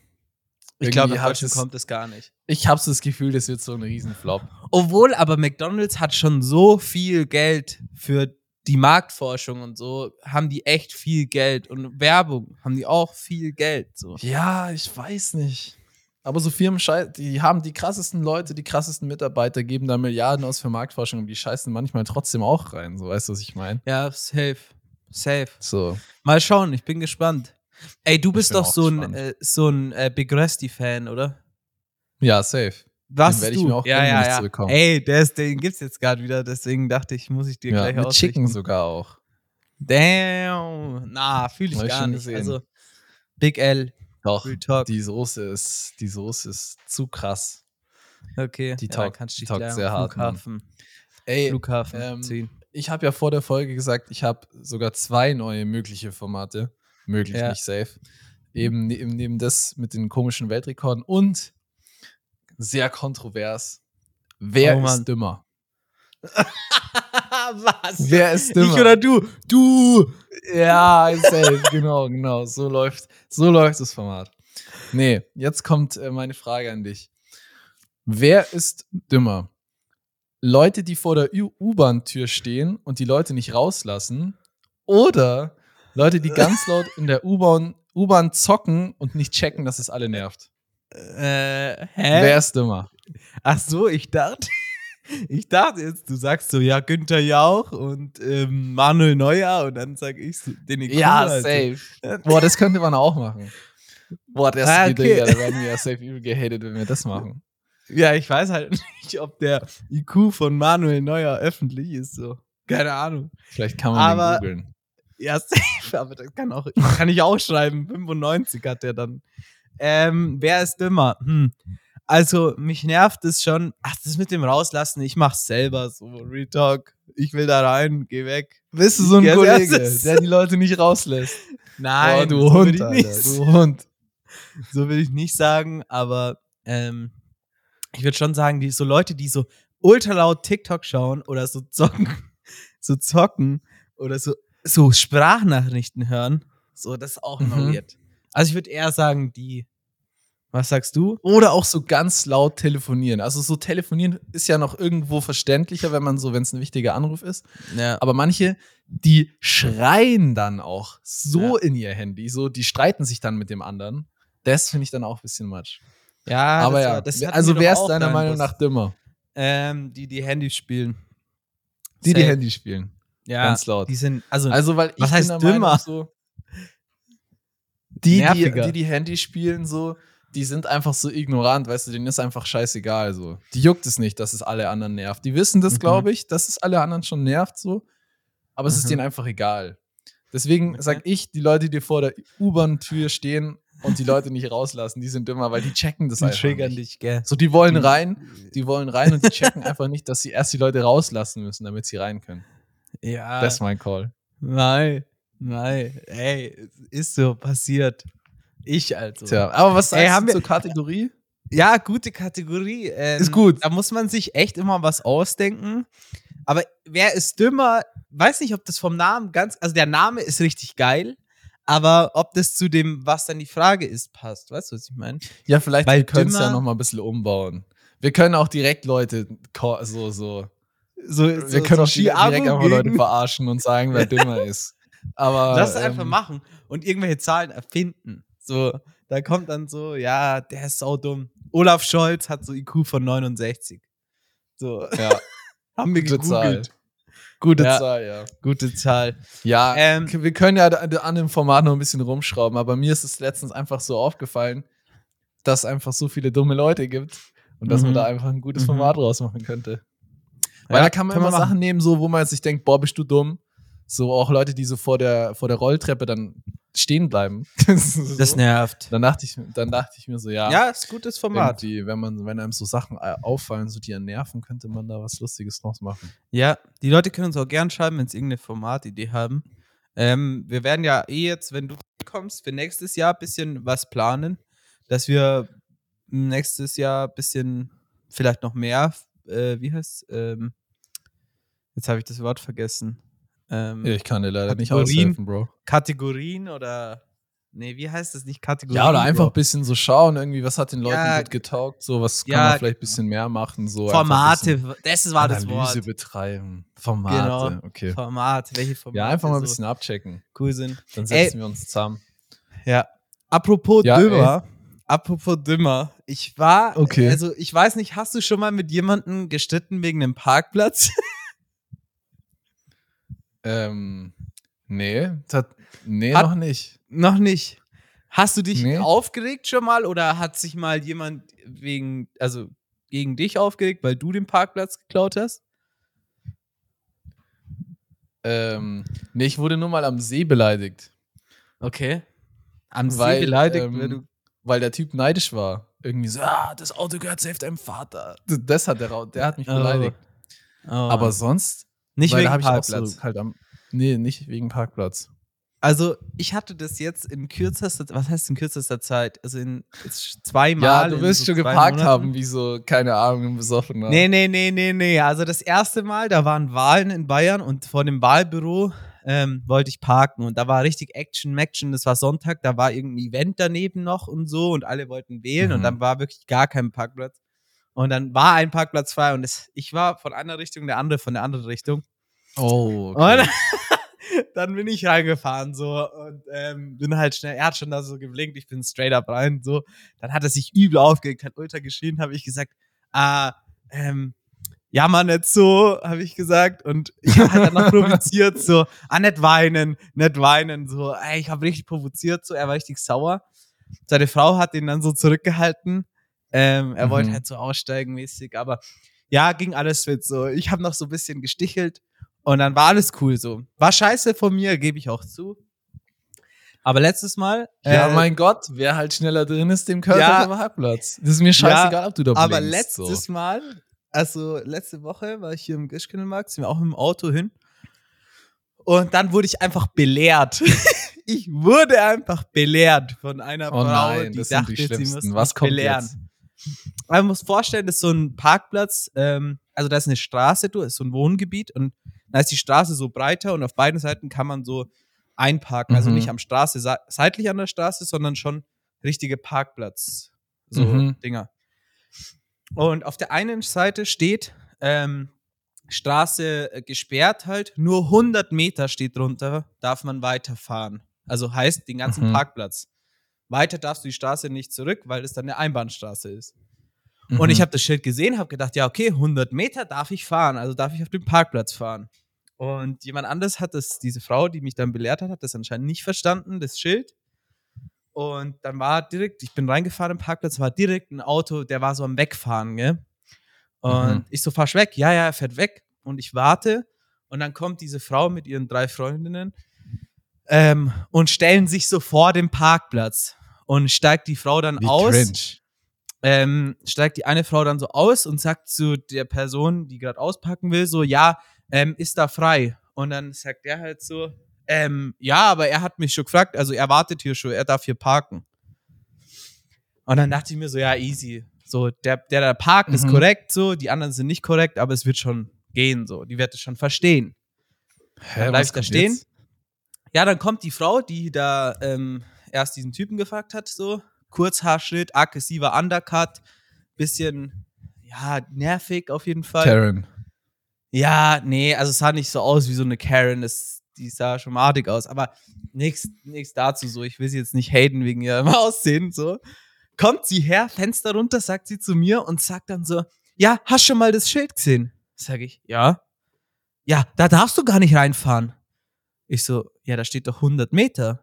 Ich glaube, in Deutschland kommt es gar nicht. Ich habe so das Gefühl, das wird so ein Riesenflop. Obwohl, aber McDonald's hat schon so viel Geld für die Marktforschung und so, haben die echt viel Geld. Und Werbung haben die auch viel Geld. So. Ja, ich weiß nicht. Aber so Firmen, die haben die krassesten Leute, die krassesten Mitarbeiter, geben da Milliarden aus für Marktforschung und die scheißen manchmal trotzdem auch rein. So, weißt du, was ich meine? Ja, safe. Safe. So. Mal schauen, ich bin gespannt. Ey, du bist doch so ein Big Rösti-Fan, oder? Ja, safe. Was? Den werde ich mir auch nicht zurückkommen. Ey, den gibt's jetzt gerade wieder, deswegen dachte ich, muss ich dir gleich ausrichten. Mit Chicken sogar auch. Damn. Na, fühle ich hab gar ich nicht. Gesehen. Also, Big L. Doch, die Soße ist zu krass. Okay, die kannst dich gleich sehr hart Flughafen. Ey, Flughafen. Ich habe ja vor der Folge gesagt, ich habe sogar 2 neue mögliche Formate. Möglich, nicht safe. Eben neben das mit den komischen Weltrekorden und sehr kontrovers. Wer ist dümmer? Was? Wer ist dümmer? Ich oder du? Du! Ja, safe, genau. So läuft das Format. Nee, jetzt kommt meine Frage an dich. Wer ist dümmer? Leute, die vor der U-Bahn-Tür stehen und die Leute nicht rauslassen oder Leute, die ganz laut in der U-Bahn zocken und nicht checken, dass es alle nervt. Wer ist dümmer? Ach so, ich dachte jetzt, du sagst so, ja, Günther Jauch und Manuel Neuer und dann sag ich so, den ich safe. Boah, das könnte man auch machen. Boah, das ist die Dinger, da werden wir ja safe übel gehatet, wenn wir das machen. Ja, ich weiß halt nicht, ob der IQ von Manuel Neuer öffentlich ist, so. Keine Ahnung. Vielleicht kann man den googeln. Ja, safe, aber das kann ich auch schreiben. 95 hat der dann. Wer ist dümmer? Also, mich nervt es schon. Ach, das mit dem Rauslassen, ich mach's selber. So, Retalk, ich will da rein, geh weg. Bist du so ein Kollege, der die Leute nicht rauslässt? Nein, boah, du Hund, Alter, du Hund. So will ich nicht sagen, aber ich würde schon sagen, so Leute, die so ultra laut TikTok schauen oder so zocken oder so Sprachnachrichten hören, so, das ist auch weird. Also ich würde eher sagen, die. Was sagst du? Oder auch so ganz laut telefonieren. Also so telefonieren ist ja noch irgendwo verständlicher, wenn es ein wichtiger Anruf ist. Ja. Aber manche, die schreien dann auch so in ihr Handy, so, die streiten sich dann mit dem anderen. Das finde ich dann auch ein bisschen much. Ja, aber also wer ist deiner Meinung nach dümmer? Die Handys spielen. Die Handys spielen. Ja, ganz laut. Die sind, also weil was ich heißt bin der dümmer? Meinung, so, die Handy spielen, so, die sind einfach so ignorant, weißt du, denen ist einfach scheißegal, so. Die juckt es nicht, dass es alle anderen nervt. Die wissen das, glaube ich, dass es alle anderen schon nervt, so. Aber es ist denen einfach egal. Deswegen sag ich, die Leute, die vor der U-Bahn-Tür stehen und die Leute nicht rauslassen, die sind dümmer, weil die checken das einfach. Die triggern dich, gell. So, die wollen rein und die checken einfach nicht, dass sie erst die Leute rauslassen müssen, damit sie rein können. Ja. Das ist mein Call. Nein. Ey, ist so passiert. Ich also. Tja, aber was sagst du zur Kategorie? Ja, gute Kategorie. Ist gut. Da muss man sich echt immer was ausdenken. Aber wer ist dümmer? Weiß nicht, ob das vom Namen also der Name ist richtig geil, aber ob das zu dem, was dann die Frage ist, passt. Weißt du, was ich meine? Ja, vielleicht können wir es ja nochmal ein bisschen umbauen. Wir können auch direkt Leute wir können auch direkt einfach Leute verarschen und sagen, wer dümmer ist. Aber lass es einfach machen und irgendwelche Zahlen erfinden. So, da kommt dann so, ja, der ist sau dumm. Olaf Scholz hat so IQ von 69. So, ja. Haben wir gegoogelt. Gute Zahl. Ja, wir können ja an dem Format noch ein bisschen rumschrauben, aber mir ist es letztens einfach so aufgefallen, dass es einfach so viele dumme Leute gibt und dass man da einfach ein gutes Format draus machen könnte. Weil da kann man Sachen nehmen, so, wo man sich denkt, boah, bist du dumm. So auch Leute, die so vor der Rolltreppe dann stehen bleiben. So. Das nervt. Dann dachte ich mir so, ja. Ja, ist ein gutes Format. Wenn einem so Sachen auffallen, so die einen nerven, könnte man da was Lustiges draus machen. Ja, die Leute können uns auch gern schreiben, wenn sie irgendeine Formatidee haben. Wir werden ja jetzt, wenn du kommst, für nächstes Jahr ein bisschen was planen, dass wir nächstes Jahr ein bisschen, vielleicht noch mehr, wie heißt es? Jetzt habe ich das Wort vergessen. Ich kann dir leider nicht aushelfen, Bro. Kategorien oder... Nee, wie heißt das nicht? Kategorien? Ja, oder einfach ein bisschen so schauen, irgendwie, was hat den Leuten gut getaugt, so, was kann man vielleicht ein bisschen mehr machen. So Formate, das war das Wort. Analyse betreiben. Formate, genau. Okay. Formate, welche Formate? Ja, einfach mal ein bisschen abchecken. Cool sind. Dann setzen wir uns zusammen. Ja. Apropos dümmer, ich war, also ich weiß nicht, hast du schon mal mit jemandem gestritten wegen einem Parkplatz? Noch nicht. Noch nicht. Hast du dich aufgeregt schon mal oder hat sich mal jemand gegen dich aufgeregt, weil du den Parkplatz geklaut hast? Ich wurde nur mal am See beleidigt. Okay. Weil der Typ neidisch war. Irgendwie so, das Auto gehört safe deinem Vater. Das hat der hat mich beleidigt. Oh. Aber sonst nicht wegen Parkplatz. Nicht wegen Parkplatz. Also, ich hatte das jetzt in kürzester Zeit? Also, zweimal. Ja, du wirst schon geparkt haben, wie so, keine Ahnung, besoffen. Nee. Also, das erste Mal, da waren Wahlen in Bayern und vor dem Wahlbüro wollte ich parken. Und da war richtig Action. Das war Sonntag, da war irgendein Event daneben noch und so und alle wollten wählen und dann war wirklich gar kein Parkplatz. Und dann war ein Parkplatz frei und ich war von einer Richtung, der andere von der anderen Richtung. Oh, okay. Und dann bin ich reingefahren so und bin halt schnell, er hat schon da so geblinkt, ich bin straight up rein so. Dann hat er sich übel aufgeregt, hat ultra geschrien, habe ich gesagt, ja man, nicht so, habe ich gesagt und ich habe halt dann noch provoziert so, nicht weinen so, ich habe richtig provoziert so, er war richtig sauer. Seine Frau hat ihn dann so zurückgehalten. Er wollte halt so aussteigen mäßig, aber ja, ging alles fit so. Ich habe noch so ein bisschen gestichelt und dann war alles cool so. War scheiße von mir, gebe ich auch zu. Aber letztes Mal... ja, mein Gott, wer halt schneller drin ist, dem gehört auf dem Parkplatz. Das ist mir scheißegal, ob du da blinkst. Aber letztes Mal, also letzte Woche war ich hier im Christkindlmarkt, sind wir auch mit dem Auto hin und dann wurde ich einfach belehrt. Ich wurde einfach belehrt von einer Frau, die dachte, sie müssen mich belehren. Man muss vorstellen, das ist so ein Parkplatz, also da ist eine Straße, das ist so ein Wohngebiet und da ist die Straße so breiter und auf beiden Seiten kann man so einparken, also nicht am Straße, seitlich an der Straße, sondern schon richtige Parkplatz, so Dinger. Und auf der einen Seite steht Straße gesperrt halt, nur 100 Meter steht drunter, darf man weiterfahren, also heißt den ganzen Parkplatz. Weiter darfst du die Straße nicht zurück, weil es dann eine Einbahnstraße ist. Und ich habe das Schild gesehen, habe gedacht, ja okay, 100 Meter darf ich fahren, also darf ich auf dem Parkplatz fahren. Und jemand anderes diese Frau, die mich dann belehrt hat, hat das anscheinend nicht verstanden, das Schild. Und dann war ich bin reingefahren im Parkplatz, war direkt ein Auto, der war so am Wegfahren, gell? Und ich so, fahrst weg? Ja, er fährt weg. Und ich warte und dann kommt diese Frau mit ihren 3 Freundinnen und stellen sich so vor dem Parkplatz. Und steigt die Frau dann aus. Cringe. Steigt die eine Frau dann so aus und sagt zu der Person, die gerade auspacken will, so, ja, ist da frei. Und dann sagt der halt so, ja, aber er hat mich schon gefragt, also er wartet hier schon, er darf hier parken. Und dann dachte ich mir so, ja, easy. So, der da parkt, ist korrekt, so, die anderen sind nicht korrekt, aber es wird schon gehen, so, die wird es schon verstehen. Dann bleib ich da stehen. Jetzt? Ja, dann kommt die Frau, die da erst diesen Typen gefragt hat, so, Kurzhaarschnitt, aggressiver Undercut, bisschen, ja, nervig auf jeden Fall. Karen. Ja, nee, also es sah nicht so aus wie so eine Karen, die sah schon madig aus, aber nichts dazu so, ich will sie jetzt nicht haten wegen ihrem Aussehen, so. Kommt sie her, Fenster runter, sagt sie zu mir und sagt dann so, ja, hast schon mal das Schild gesehen? Sag ich, ja. Ja, da darfst du gar nicht reinfahren. Ich so, ja, da steht doch 100 Meter.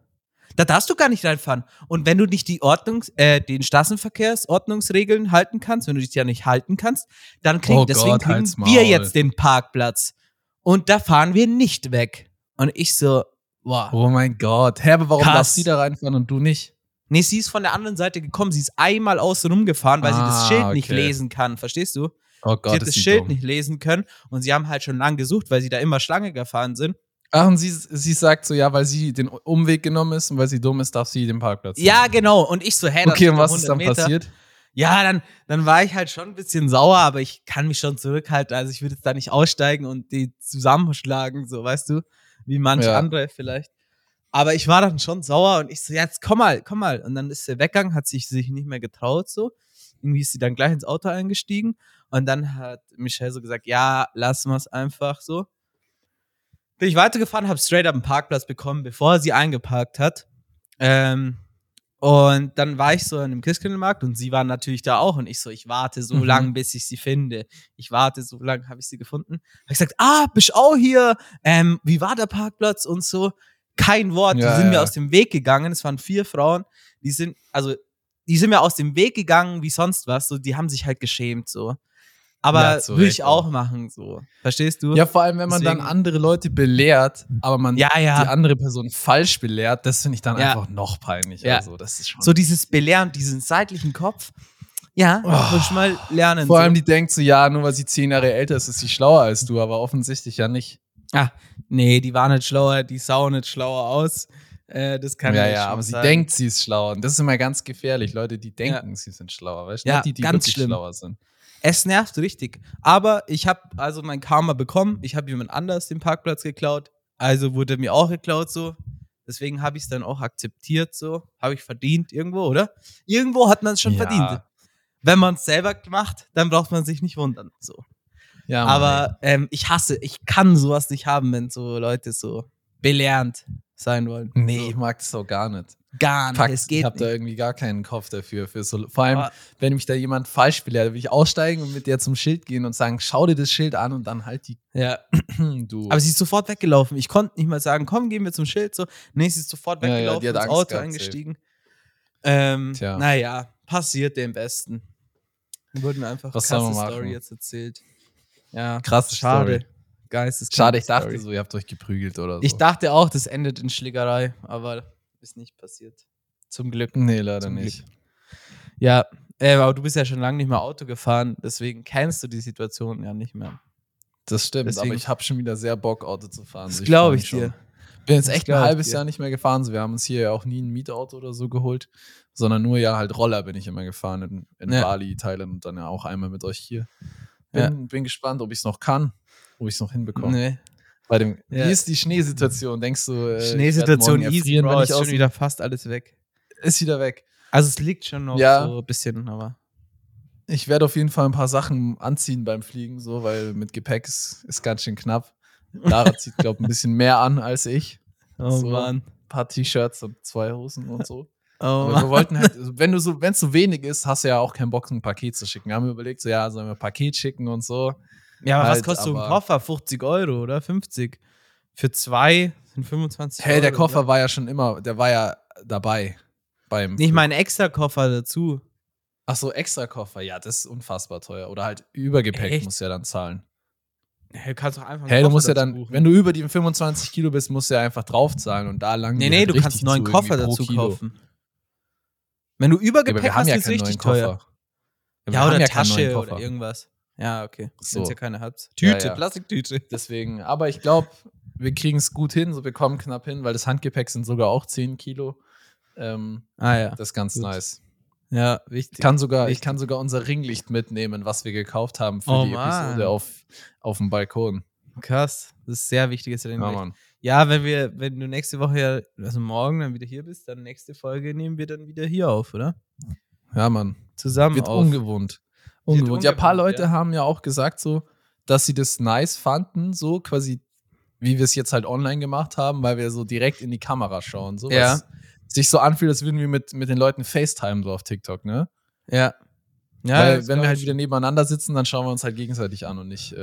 Da darfst du gar nicht reinfahren. Und wenn du nicht den Straßenverkehrsordnungsregeln halten kannst, wenn du dich ja nicht halten kannst, dann kriegen wir jetzt den Parkplatz. Und da fahren wir nicht weg. Und ich so, Boah. Oh mein Gott. Hä, aber warum darf sie da reinfahren und du nicht? Nee, sie ist von der anderen Seite gekommen. Sie ist einmal außen rumgefahren, weil sie das Schild nicht lesen kann. Verstehst du? Oh Gott, sie hat das Schild nicht lesen können. Und sie haben halt schon lange gesucht, weil sie da immer Schlange gefahren sind. Ach, und sie sagt so, ja, weil sie den Umweg genommen ist und weil sie dumm ist, darf sie den Parkplatz nehmen. Ja, genau. Und ich so, hä, das ist 100 Meter. Okay, und was ist dann passiert? Ja, dann war ich halt schon ein bisschen sauer, aber ich kann mich schon zurückhalten. Also ich würde jetzt da nicht aussteigen und die zusammenschlagen, so, weißt du? Wie manche andere vielleicht. Aber ich war dann schon sauer und ich so, jetzt komm mal. Und dann ist sie weggegangen, hat sich nicht mehr getraut, so. Irgendwie ist sie dann gleich ins Auto eingestiegen und dann hat Michelle so gesagt, ja, lassen wir es einfach, so. Bin ich weitergefahren, habe straight up einen Parkplatz bekommen, bevor sie eingeparkt hat. Und dann war ich so an dem Christkindlmarkt und sie war natürlich da auch. Und ich so, ich warte so lang, bis ich sie finde. Ich warte so lang, habe ich sie gefunden. Habe ich gesagt, bist auch hier? Wie war der Parkplatz und so? Kein Wort, die sind mir aus dem Weg gegangen. Es waren 4 Frauen, die sind mir aus dem Weg gegangen wie sonst was. So, die haben sich halt geschämt, so. Aber ja, würde ich auch machen, so. Verstehst du? Ja, vor allem, wenn man dann andere Leute belehrt, aber man die andere Person falsch belehrt, das finde ich dann einfach noch peinlich. Ja. Also, das ist schon so dieses Belehren, diesen seitlichen Kopf. Ja, muss ich mal lernen. Vor allem, die denkt so, ja, nur weil sie 10 Jahre älter ist, ist sie schlauer als du, aber offensichtlich ja nicht. Ah, nee, die war nicht schlauer, die sah nicht schlauer aus. Das kann ja, ja, aber sie denkt, sie ist schlauer. Und das ist immer ganz gefährlich, Leute, die denken, sie sind schlauer. Weißt du, ja, die ganz wirklich schlauer sind. Es nervt richtig. Aber ich habe also mein Karma bekommen. Ich habe jemand anders den Parkplatz geklaut. Also wurde mir auch geklaut, so. Deswegen habe ich es dann auch akzeptiert, so. Habe ich verdient irgendwo, oder? Irgendwo hat man es schon verdient. Wenn man es selber macht, dann braucht man sich nicht wundern, so. Ja, aber ich kann sowas nicht haben, wenn so Leute so belehrend sein wollen. Nee, so. Ich mag das so gar nicht. Gar nicht, es geht nicht. Ich hab da irgendwie gar keinen Kopf dafür. Vor allem, wenn mich da jemand falsch belehrt, will ich aussteigen und mit der zum Schild gehen und sagen, schau dir das Schild an und dann halt die... Ja, du. Aber sie ist sofort weggelaufen. Ich konnte nicht mal sagen, komm, gehen wir zum Schild. So. Nee, sie ist sofort weggelaufen, ins Auto eingestiegen. Naja, passiert dem Besten. Wir wurden einfach krasse Story jetzt erzählt. Ja, krass, schade. Geisteskrank. Schade, ich dachte so, ihr habt euch geprügelt oder so. Ich dachte auch, das endet in Schlägerei, aber ist nicht passiert. Zum Glück. Nee, leider nicht. Ja, aber du bist ja schon lange nicht mehr Auto gefahren, deswegen kennst du die Situation ja nicht mehr. Das stimmt, deswegen, aber ich habe schon wieder sehr Bock, Auto zu fahren. Das glaube ich dir. Ich bin jetzt echt ein halbes Jahr nicht mehr gefahren. So, wir haben uns hier ja auch nie ein Mietauto oder so geholt, sondern nur halt Roller bin ich immer gefahren in Bali, Thailand und dann ja auch einmal mit euch hier. Bin gespannt, ob ich es noch kann, ob ich es noch hinbekomme. Nee. Wie ist die Schneesituation? Denkst du, Schneesituation easy, Bro, ist schon wieder fast alles weg. Ist wieder weg. Also es liegt schon noch so ein bisschen, aber ich werde auf jeden Fall ein paar Sachen anziehen beim Fliegen, so, weil mit Gepäck ist ganz schön knapp. Lara zieht, glaube ich, ein bisschen mehr an als ich. Oh so, Mann. Ein paar T-Shirts und 2 Hosen und so. Oh, wir wollten halt, wenn es so wenig ist, hast du ja auch keinen Bock, ein Paket zu schicken. Wir haben überlegt, so, ja, sollen wir ein Paket schicken und so. Ja, aber was kostet so ein Koffer? 50 Euro, oder? 50. Für 2 sind 25 Euro. Hey, der Koffer war ja schon immer, der war ja dabei. Ich meine, extra Koffer dazu. Ach so, extra Koffer. Ja, das ist unfassbar teuer. Oder halt Übergepäck musst du ja dann zahlen. Hey, kannst doch einfach du musst ja dann, buchen. Wenn du über die 25 Kilo bist, musst du ja einfach drauf zahlen und da lang. Nee, du kannst einen neuen Koffer dazu kaufen. Wenn du Übergepäck hast, ist es richtig teuer. Ja, oder Tasche oder irgendwas. Ja, okay. Wenn es ja keine habt. Tüte, ja. Plastiktüte. Deswegen, aber ich glaube, wir kriegen es gut hin, so wir kommen knapp hin, weil das Handgepäck sind sogar auch 10 Kilo. Das ist ganz nice. Ja, wichtig. Ich kann sogar unser Ringlicht mitnehmen, was wir gekauft haben für die Episode auf dem Balkon. Krass, das ist sehr wichtiges Ringlicht. Ja, wenn du nächste Woche, also morgen dann wieder hier bist, dann nächste Folge nehmen wir dann wieder hier auf, oder? Ja, Mann. Zusammen wird auf. Ungewohnt. Ja, ein paar Leute haben ja auch gesagt so, dass sie das nice fanden, so quasi, wie wir es jetzt halt online gemacht haben, weil wir so direkt in die Kamera schauen. So, was sich so anfühlt, als würden wir mit den Leuten FaceTime so auf TikTok, ne? Ja. Weil wenn wir halt wieder nebeneinander sitzen, dann schauen wir uns halt gegenseitig an und nicht,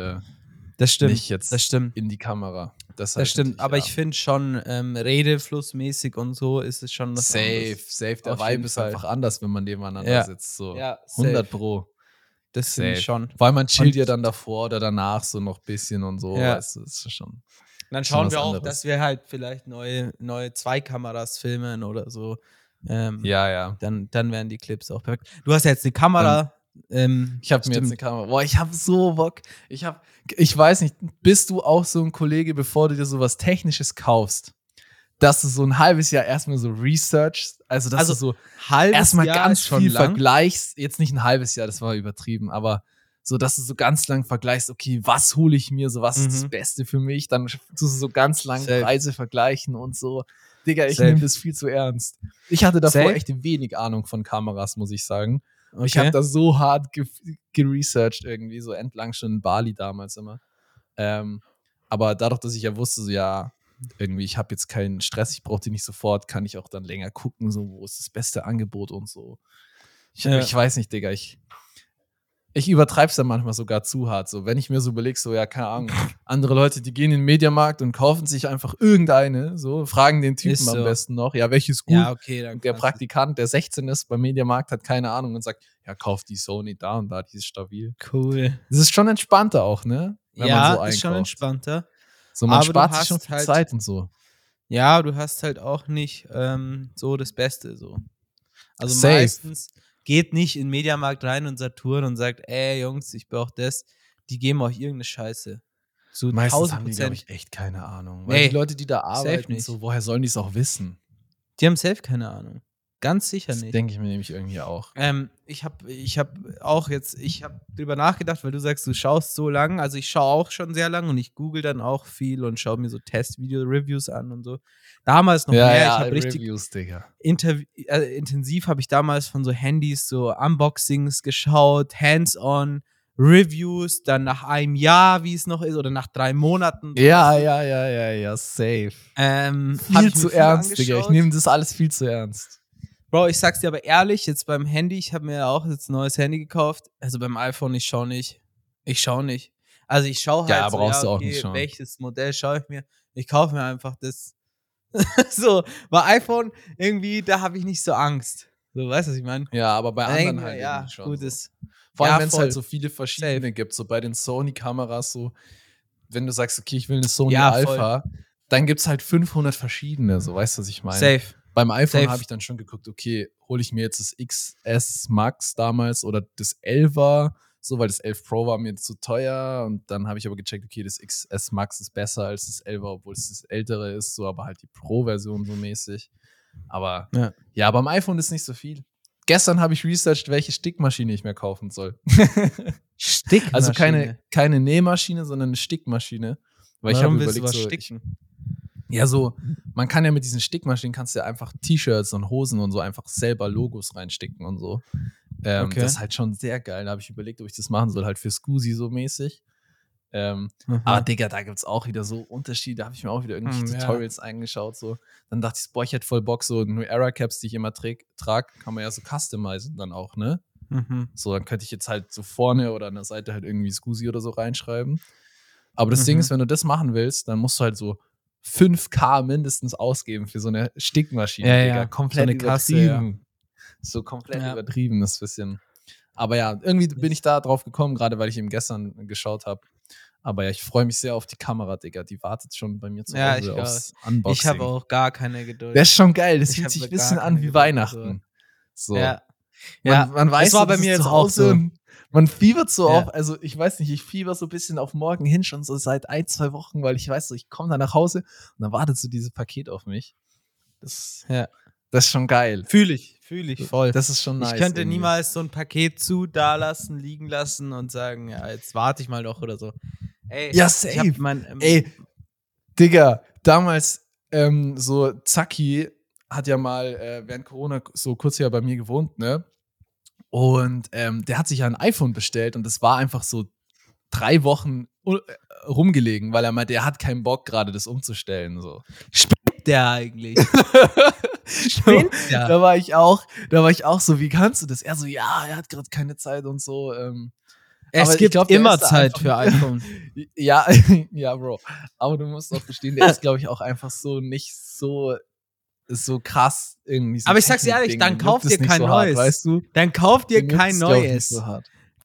das stimmt. Nicht jetzt das stimmt. In die Kamera. Das stimmt, aber ich finde schon redeflussmäßig und so ist es schon was anderes. Safe. Der Vibe ist einfach anders, wenn man nebeneinander sitzt. So. Ja, 100 Pro. Das finde ich schon. Weil man chillt ja dann davor oder danach so noch ein bisschen und so. Ja. Weißt du, das ist schon. Und dann schauen wir auch, dass wir halt vielleicht neue Zweikameras filmen oder so. Ja. Dann werden die Clips auch perfekt. Du hast ja jetzt eine Kamera. Ich habe mir jetzt eine Kamera. Boah, ich habe so Bock. Ich weiß nicht, bist du auch so ein Kollege, bevor du dir sowas Technisches kaufst, dass du so ein halbes Jahr erstmal so researchst, also dass du so erstmal ganz viel vergleichst, jetzt nicht ein halbes Jahr, das war übertrieben, aber so, dass du so ganz lang vergleichst, okay, was hole ich mir, so was ist das Beste für mich, dann tust du so ganz lang Preise vergleichen und so. Digga, ich nehme das viel zu ernst. Ich hatte davor echt wenig Ahnung von Kameras, muss ich sagen. Okay. Ich habe da so hart geresearched irgendwie, so entlang schon in Bali damals immer. Aber dadurch, dass ich ja wusste, so ja, irgendwie, ich habe jetzt keinen Stress, ich brauche die nicht sofort, kann ich auch dann länger gucken, so wo ist das beste Angebot und so. Ich weiß nicht, Digga, ich übertreibe es dann manchmal sogar zu hart. So, wenn ich mir so überlege, so ja, keine Ahnung, andere Leute, die gehen in den Mediamarkt und kaufen sich einfach irgendeine, so, fragen den Typen am besten noch, ja, welche ist gut? Ja, okay, dann der Praktikant, der 16 ist, beim Mediamarkt, hat keine Ahnung und sagt, ja, kauf die Sony da und da, die ist stabil. Cool. Das ist schon entspannter auch, ne? Wenn man so einkauft. Ist schon entspannter. So, man spart sich schon viel Zeit und so. Ja, du hast halt auch nicht so das Beste. So. Also meistens geht nicht in den Mediamarkt rein und Saturn und sagt, ey Jungs, ich brauch das. Die geben euch irgendeine Scheiße. So meistens 1000%. Haben die, glaube ich, echt keine Ahnung. Weil die Leute, die da arbeiten, so, woher sollen die es auch wissen? Die haben safe keine Ahnung. Ganz sicher nicht. Das denke ich mir nämlich irgendwie auch. Ich habe drüber nachgedacht, weil du sagst, du schaust so lang. Also ich schaue auch schon sehr lang und ich google dann auch viel und schaue mir so Testvideo-Reviews an und so. Damals noch mehr. Ja, ich habe richtig Reviews, Digga. Intensiv habe ich damals von so Handys so Unboxings geschaut, Hands-on, Reviews, dann nach einem Jahr, wie es noch ist, oder nach 3 Monaten. Ja, safe. Viel zu ernst, Digga. Ich nehme das alles viel zu ernst. Bro, ich sag's dir aber ehrlich, jetzt beim Handy, ich habe mir ja auch jetzt ein neues Handy gekauft. Also beim iPhone, ich schaue nicht. Also ich schaue halt, ja, so, brauchst du auch nicht schauen. Welches Modell schaue ich mir? Ich kaufe mir einfach das. So, bei iPhone irgendwie, da habe ich nicht so Angst. So, weißt du, was ich meine? Ja, aber bei anderen halt ja, schon. Gutes. So. Vor allem, wenn es halt so viele verschiedene gibt. So bei den Sony-Kameras so, wenn du sagst, okay, ich will eine Sony Alpha, dann gibt's halt 500 verschiedene. So, weißt du, was ich meine? Safe. Beim iPhone habe ich dann schon geguckt, okay, hole ich mir jetzt das XS Max damals oder das 11er, so, weil das 11 Pro war mir zu teuer und dann habe ich aber gecheckt, okay, das XS Max ist besser als das 11er, obwohl es das ältere ist, so, aber halt die Pro-Version so mäßig. Aber ja, beim iPhone ist nicht so viel. Gestern habe ich researched, welche Stickmaschine ich mir kaufen soll. Stickmaschine? Also keine Nähmaschine, sondern eine Stickmaschine. Weil warum ich habe überlegt, so sticken? Ja, so, man kann ja mit diesen Stickmaschinen, kannst du ja einfach T-Shirts und Hosen und so einfach selber Logos reinsticken und so. Das ist halt schon sehr geil. Da habe ich überlegt, ob ich das machen soll, halt für Scusi so mäßig. Aber Digga, da gibt's auch wieder so Unterschiede. Da habe ich mir auch wieder irgendwelche Tutorials eingeschaut. So. Dann dachte ich, boah, ich hätte voll Bock, so New Era Caps, die ich immer trage, kann man ja so customizen dann auch, ne? Mhm. So, dann könnte ich jetzt halt so vorne oder an der Seite halt irgendwie Scusi oder so reinschreiben. Aber das Ding ist, wenn du das machen willst, dann musst du halt so 5.000 mindestens ausgeben für so eine Stickmaschine, Digga. Komplett so übertrieben. So komplett übertrieben, das bisschen. Aber ja, irgendwie bin ich da drauf gekommen, gerade weil ich eben gestern geschaut habe. Aber ja, ich freue mich sehr auf die Kamera, Digga. Die wartet schon bei mir zu Hause aufs Unboxing. Ich habe auch gar keine Geduld. Das ist schon geil. Das fühlt sich ein bisschen an wie Weihnachten. So. Man weiß, das war bei mir jetzt auch so. Man fiebert so auf, also ich weiß nicht, ich fieber so ein bisschen auf morgen hin schon so seit 1-2 Wochen, weil ich weiß so, ich komme da nach Hause und dann wartet so dieses Paket auf mich. Das ist schon geil. Fühle ich voll. Das ist schon nice. Ich könnte niemals so ein Paket liegen lassen und sagen, ja, jetzt warte ich mal noch oder so. Ey, ja, safe. Ich hab Digga, damals so Zaki hat ja mal während Corona so kurz hier bei mir gewohnt, ne? Und der hat sich ja ein iPhone bestellt und das war einfach so 3 Wochen rumgelegen, weil er meinte, er hat keinen Bock gerade, das umzustellen. So. Spinnt der eigentlich? Spinnt der? Da war ich auch so, wie kannst du das? Er so, ja, er hat gerade keine Zeit und so. Es gibt immer Zeit für iPhone. ja, Bro. Aber du musst auch verstehen, der ist, glaube ich, auch einfach so nicht so... Ist so krass irgendwie. So, aber ich sag's dir ehrlich, dann kauf dir kein neues. Weißt du? Dann kauf dir kein neues.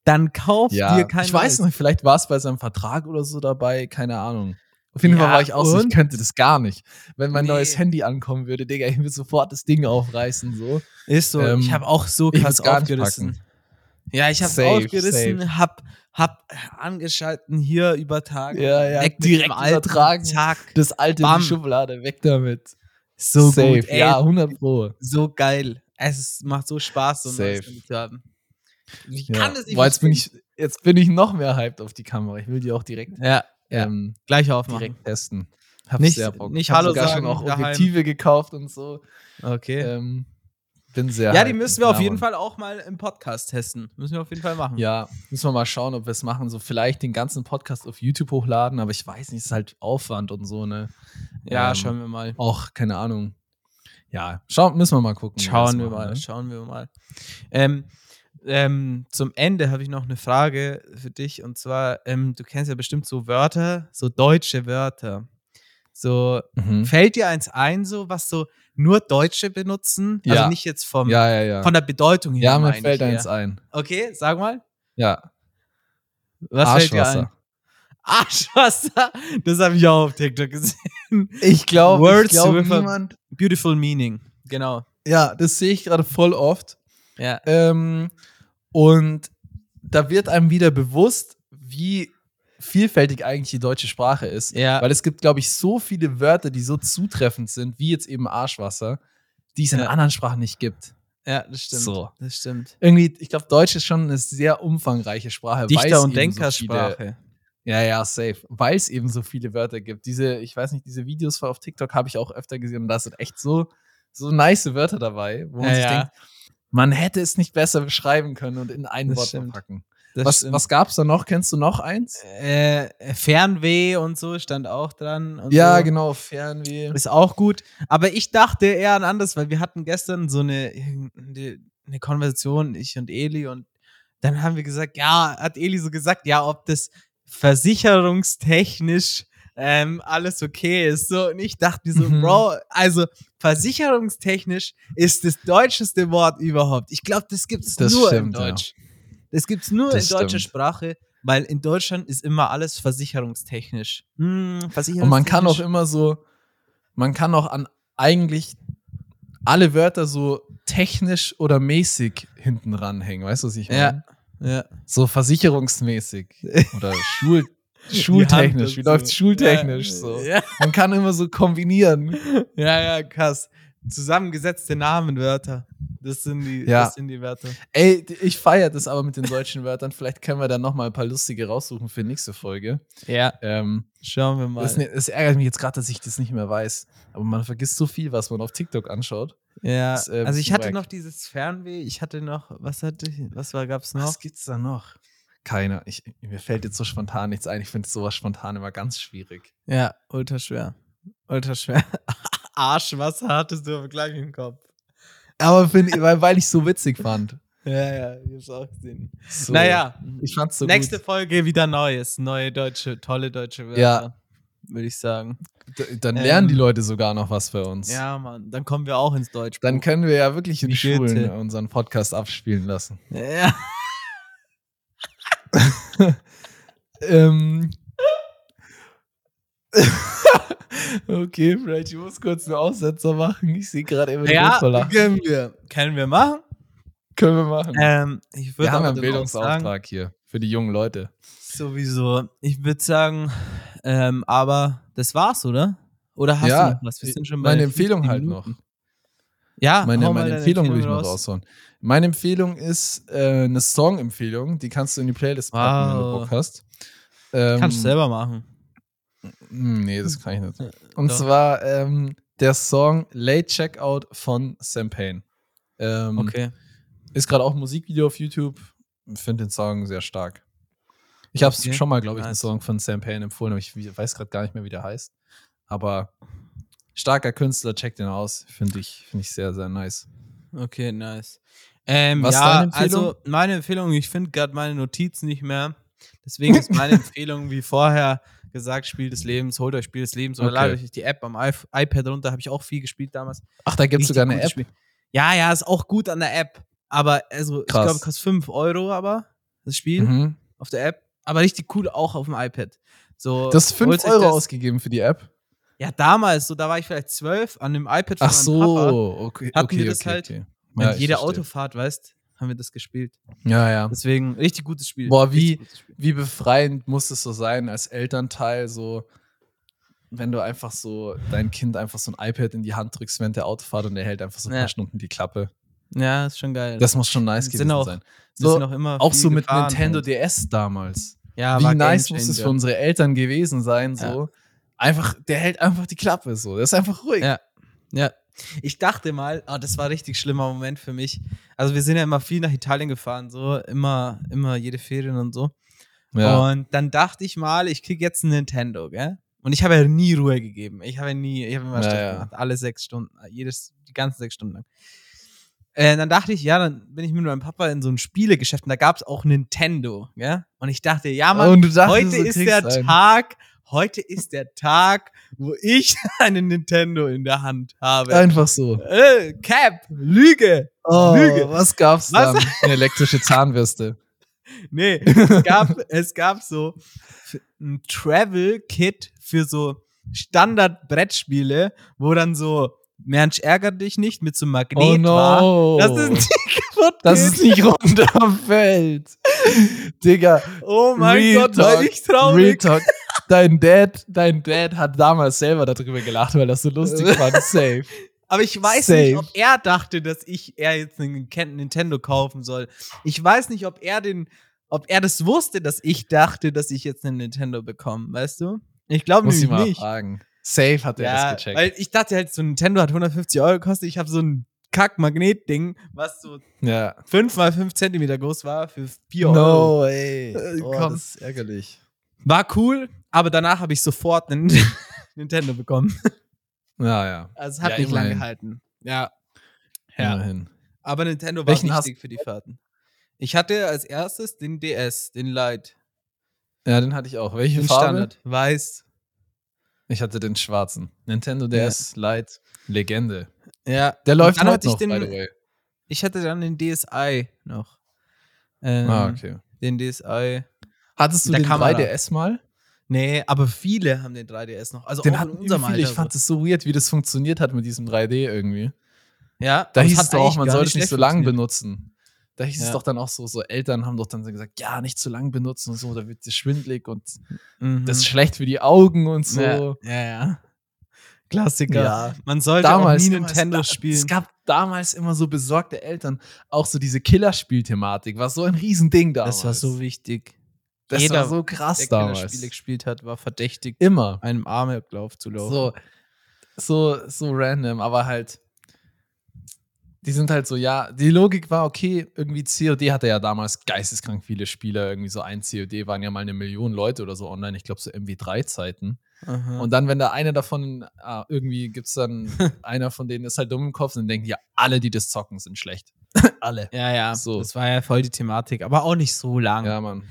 Dann kauf dir kein neues. Ich weiß nicht, vielleicht war es bei seinem Vertrag oder so dabei, keine Ahnung. Auf jeden Fall war ich auch so, ich könnte das gar nicht. Wenn mein neues Handy ankommen würde, Digga, ich würde sofort das Ding aufreißen. So. Ist so, ich habe auch so krass aufgerissen. Ja, ich habe aufgerissen, hab angeschalten, hier übertragen. Ja, direkt übertragen. Tag. Das alte in die Schublade, weg damit. So safe. Gut, ey. Ja, 100 Pro. So geil. Es macht so Spaß, so ein neues Handy zu haben. Ich kann das nicht verstehen. Jetzt bin ich noch mehr hyped auf die Kamera. Ich will die auch direkt gleich aufmachen. Direkt testen. Hab's nicht, sehr Bock. Ich habe sogar schon auch Objektive gekauft und so. Okay. Bin sehr hyped. Die müssen wir auf jeden Fall auch mal im Podcast testen. Müssen wir auf jeden Fall machen. Ja, müssen wir mal schauen, ob wir es machen. So vielleicht den ganzen Podcast auf YouTube hochladen, aber ich weiß nicht, es ist halt Aufwand und so, ne? Ja, schauen wir mal. Auch, keine Ahnung. Ja, müssen wir mal gucken. Schauen wir mal. Zum Ende habe ich noch eine Frage für dich und zwar, du kennst ja bestimmt so Wörter, so deutsche Wörter. So, fällt dir eins ein, so was so nur Deutsche benutzen? Ja. Also nicht jetzt von der Bedeutung her. Ja, mir fällt eins ein. Okay, sag mal. Ja. Was fällt dir ein? Arschwasser? Das habe ich auch auf TikTok gesehen. Ich glaube niemand. Beautiful Meaning, genau. Ja, das sehe ich gerade voll oft. Ja. Und da wird einem wieder bewusst, wie vielfältig eigentlich die deutsche Sprache ist. Ja. Weil es gibt, glaube ich, so viele Wörter, die so zutreffend sind, wie jetzt eben Arschwasser, die es in anderen Sprachen nicht gibt. Ja, das stimmt. So. Das stimmt. Irgendwie, ich glaube, Deutsch ist schon eine sehr umfangreiche Sprache. Dichter- und Denkersprache. Ja, safe. Weil es eben so viele Wörter gibt. Diese Videos auf TikTok habe ich auch öfter gesehen und da sind echt so nice Wörter dabei, wo man sich denkt, man hätte es nicht besser beschreiben können und in ein Wort verpacken. Was gab's da noch? Kennst du noch eins? Fernweh und so stand auch dran. Und so. Genau, Fernweh. Ist auch gut. Aber ich dachte eher an anderes, weil wir hatten gestern so eine Konversation, ich und Eli, und dann haben wir gesagt, hat Eli so gesagt, ob das versicherungstechnisch alles okay ist. So, und ich dachte mir so, Bro, also versicherungstechnisch ist das deutscheste Wort überhaupt. Ich glaube, das gibt es nur in Deutsch. Ja. Das gibt es nur in deutscher Sprache, weil in Deutschland ist immer alles versicherungstechnisch. Und man kann auch immer so, man kann auch an eigentlich alle Wörter so technisch oder mäßig hinten ranhängen. Weißt du, was ich meine? Ja. So versicherungsmäßig oder schultechnisch, wie läuft's schultechnisch so? Ja. Man kann immer so kombinieren. Ja, krass. Zusammengesetzte Namenwörter. Das sind die Wörter. Ey, ich feiere das aber mit den deutschen Wörtern. Vielleicht können wir dann nochmal ein paar lustige raussuchen für nächste Folge. Ja. Schauen wir mal. Das ärgert mich jetzt gerade, dass ich das nicht mehr weiß. Aber man vergisst so viel, was man auf TikTok anschaut. Ja. Das, also ich hatte noch dieses Fernweh. Ich hatte noch, gab's noch? Was gibt's da noch? Keiner. Mir fällt jetzt so spontan nichts ein. Ich finde sowas spontan immer ganz schwierig. Ja, ultra schwer. Ultra schwer. Arschwasser hattest du aber gleich im Kopf. Aber weil ich es so witzig fand. Ja, ich hab's auch gesehen. So, ich fand's so nächste gut. Folge wieder Neues. Tolle deutsche Wörter. Ja. Würde ich sagen. Dann lernen die Leute sogar noch was für uns. Ja, Mann. Dann kommen wir auch ins Deutsch. Dann können wir ja wirklich in die Schulen unseren Podcast abspielen lassen. Ja. Okay, vielleicht ich muss kurz einen Aussetzer machen. Ich sehe gerade immer Grundverlag. Können wir machen. Wir haben einen Bildungsauftrag sagen, hier für die jungen Leute. Sowieso. Ich würde sagen, aber das war's, oder? Oder hast du noch was? Wir sind schon bei meine Empfehlung halt noch. Ja, meine Empfehlung würde ich noch raushauen. Meine Empfehlung ist eine Song-Empfehlung. Die kannst du in die Playlist packen, wenn du Bock hast. Kannst du selber machen. Nee, das kann ich nicht. Und zwar der Song Late Checkout von Sam Payne. Okay. Ist gerade auch ein Musikvideo auf YouTube. Ich finde den Song sehr stark. Ich habe schon mal, glaube ich, einen Song von Sam Payne empfohlen, aber ich weiß gerade gar nicht mehr, wie der heißt. Aber starker Künstler, check den aus. Finde ich sehr, sehr nice. Okay, nice. Was deine Empfehlung? Also meine Empfehlung, ich finde gerade meine Notizen nicht mehr. Deswegen ist meine Empfehlung wie vorher gesagt, Spiel des Lebens, holt euch Spiel des Lebens oder ladet euch die App am iPad runter, habe ich auch viel gespielt damals. Ach, da gibt es sogar eine App? Ja, ist auch gut an der App, aber also krass. Ich glaube, kostet 5 Euro aber, das Spiel auf der App, aber richtig cool auch auf dem iPad. So, das ist 5 Euro ausgegeben für die App? Ja, damals, so, da war ich vielleicht 12, an dem iPad von meinem Papa. Hatten wir das. Ja, jede Autofahrt, weißt, haben wir das gespielt. Ja, ja. Deswegen, richtig gutes Spiel. Boah, wie befreiend muss es so sein, als Elternteil, so, wenn du einfach so, dein Kind einfach so ein iPad in die Hand drückst während der Autofahrt und er hält einfach so ein paar Stunden die Klappe. Ja, ist schon geil. Das muss schon nice gewesen sein. So, sind auch immer auch so mit Nintendo DS damals. Ja, wie nice muss es für unsere Eltern gewesen sein, so. Einfach, der hält einfach die Klappe, so. Der ist einfach ruhig. Ja, ja. Ich dachte mal, das war ein richtig schlimmer Moment für mich. Also wir sind ja immer viel nach Italien gefahren, so immer jede Ferien und so. Ja. Und dann dachte ich mal, ich krieg jetzt ein Nintendo, gell? Und ich habe ja nie Ruhe gegeben. Ich habe immer Stress gemacht, alle 6 Stunden, die ganzen 6 Stunden lang. Dann dachte ich, ja, dann bin ich mit meinem Papa in so ein Spielegeschäft und da gab es auch Nintendo, gell? Und ich dachte, ja, Mann, heute ist der Tag, wo ich einen Nintendo in der Hand habe. Einfach so. Cap, Lüge. Oh, Lüge. Was gab's dann? Eine elektrische Zahnbürste. Nee, es gab so ein Travel-Kit für so Standard-Brettspiele, wo dann so Mensch, ärgert dich nicht, mit so einem Magnet war. Das ist nicht kaputt. Dass es nicht runterfällt. Digga. Oh mein Gott, war ich traurig. Real Talk. Dein Dad hat damals selber darüber gelacht, weil das so lustig war. Safe. Aber ich weiß nicht, ob er dachte, dass er jetzt einen Nintendo kaufen soll. Ich weiß nicht, ob er das wusste, dass ich dachte, dass ich jetzt einen Nintendo bekomme, weißt du? Ich glaube nämlich nicht. Muss ich mal fragen. Safe hat er das gecheckt. Weil ich dachte halt, so ein Nintendo hat 150 Euro gekostet. Ich habe so ein Kack-Magnet-Ding, was so 5x5 Zentimeter groß war, für 4 Euro. No, ey. Das ist ärgerlich. War cool, aber danach habe ich sofort einen Nintendo bekommen. Ja, ja. Also es hat nicht lange gehalten. Ja. Immerhin. Aber Nintendo war wichtig für die Fahrten. Ich hatte als erstes den DS, den Lite. Ja, den hatte ich auch. Welche Farbe? Standard. Weiß. Ich hatte den schwarzen. Nintendo DS Lite, Legende. Ja. Der läuft heute noch, by the way. Ich hatte dann den DSi noch. Okay. Den DSi. Hattest du den 3DS mal? Nee, aber viele haben den 3DS noch. Also den hatten viele. Ich fand es so weird, wie das funktioniert hat mit diesem 3D irgendwie. Ja. Da hieß es doch auch, man sollte es nicht so lang benutzen. Da hieß es doch dann auch so Eltern haben doch dann gesagt, ja, nicht zu lang benutzen und so, da wird es schwindelig und das ist schlecht für die Augen und so. Ja. Klassiker. Ja. Man sollte damals auch nie Nintendo spielen. Es gab damals immer so besorgte Eltern, auch so diese Killerspielthematik, war so ein Riesending damals. Das war so wichtig. Das war so krass damals. Der Spiele gespielt hat, war verdächtig, immer einem Armablauf zu laufen. So random, aber halt, die sind halt so, die Logik war, okay, irgendwie COD hatte ja damals geisteskrank viele Spieler, irgendwie so ein COD waren ja mal 1 Million Leute oder so online, ich glaube so MW3-Zeiten. Aha. Und dann, wenn da einer davon, irgendwie gibt's dann, einer von denen ist halt dumm im Kopf und denken, ja, alle, die das zocken, sind schlecht. Alle. Ja, so. Das war ja voll die Thematik, aber auch nicht so lang. Ja, Mann.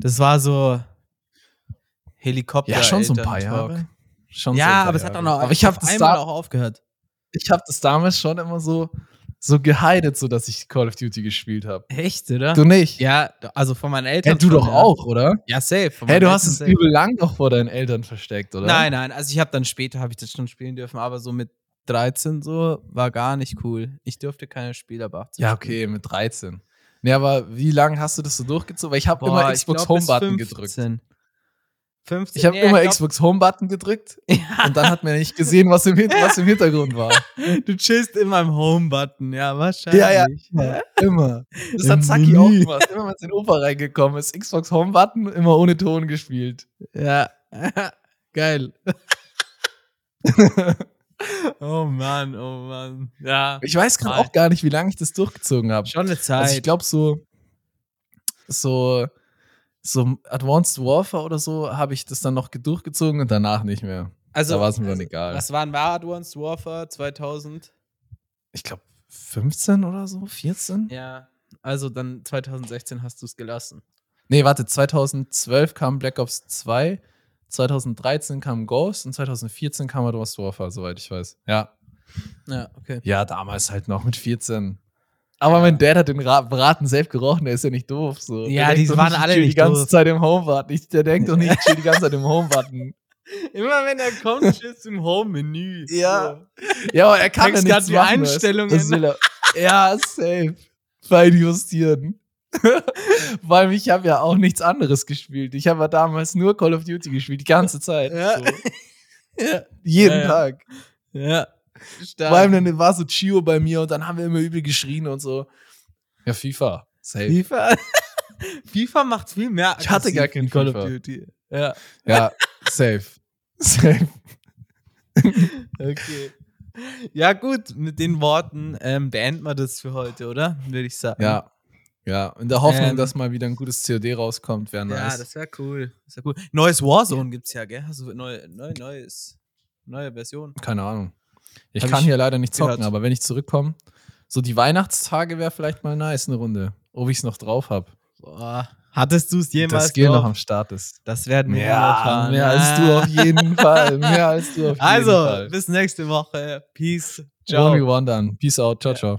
Das war so Helikopter. Ja, schon so ein paar Jahre. Aber es hat dann auch einmal aufgehört. Ich habe das damals schon immer so gehidet, so dass ich Call of Duty gespielt habe. Echt, oder? Du nicht? Ja, also von meinen Eltern. Hey, du doch auch, oder? Ja, safe. Hey, du hast es übel lang noch vor deinen Eltern versteckt, oder? Nein. Also ich habe dann später, habe ich das schon spielen dürfen, aber so mit 13 so war gar nicht cool. Ich durfte keine Spiele ab 18. Ja, okay, mit 13. Nee, aber wie lange hast du das so durchgezogen? Weil ich habe immer Xbox Home-Button gedrückt. 15? Ich habe immer Xbox Home-Button gedrückt und dann hat man nicht gesehen, was im Hintergrund war. Du chillst immer im Home-Button, ja, wahrscheinlich. Ja, immer. Das hat Zaki auch gemacht. Immer, wenn es in den Opa reingekommen ist, Xbox Home-Button, immer ohne Ton gespielt. Ja, geil. Oh Mann. Ja. Ich weiß gerade auch gar nicht, wie lange ich das durchgezogen habe. Schon eine Zeit. Also ich glaube so Advanced Warfare oder so habe ich das dann noch durchgezogen und danach nicht mehr. Also, da war es mir dann egal. Was war Advanced Warfare 2000? Ich glaube 15 oder so, 14? Ja, also dann 2016 hast du es gelassen. Nee, warte, 2012 kam Black Ops 2. 2013 kam Ghost und 2014 kam Advanced Warfare, soweit ich weiß. Ja. Ja, okay. Ja, damals halt noch mit 14. Aber mein Dad hat den Braten selbst gerochen, der ist ja nicht doof. So. Ja, die waren alle nicht doof. Die ganze Zeit im Home-Warten. Der denkt doch nicht, ich chill die ganze Zeit im Home-Warten. Immer wenn er kommt, chillst du im Home-Menü. Ja. So. Ja, aber er kann ja nichts die Einstellungen. Ja, safe. Fein justieren. Weil ich habe ja auch nichts anderes gespielt. Ich habe ja damals nur Call of Duty gespielt, die ganze Zeit. Ja. So. Ja. Jeden Tag. Ja. Stark. Vor allem dann war so Chio bei mir und dann haben wir immer übel geschrien und so. Ja, FIFA. Safe. FIFA macht viel mehr. Ich hatte gar kein Call of Duty. Ja. Ja, safe. Safe. Okay. Ja, gut, mit den Worten beenden wir das für heute, oder? Würde ich sagen. Ja. Ja, in der Hoffnung, dass mal wieder ein gutes COD rauskommt, wäre nice. Ja, das wäre cool. Cool. Neues Warzone gibt's ja, gell? Also neue Version. Keine Ahnung. Ich kann hier leider nicht zocken, aber wenn ich zurückkomme, so die Weihnachtstage wäre vielleicht mal nice, eine Runde. Ob ich es noch drauf habe. Hattest du es jemals drauf? Das Gear noch am Start ist. Das werden wir erfahren. Mehr als du auf jeden Fall. Mehr als du auf jeden Fall. Also, bis nächste Woche. Peace. Ciao. One we want, dann. Peace out. Ciao, ciao.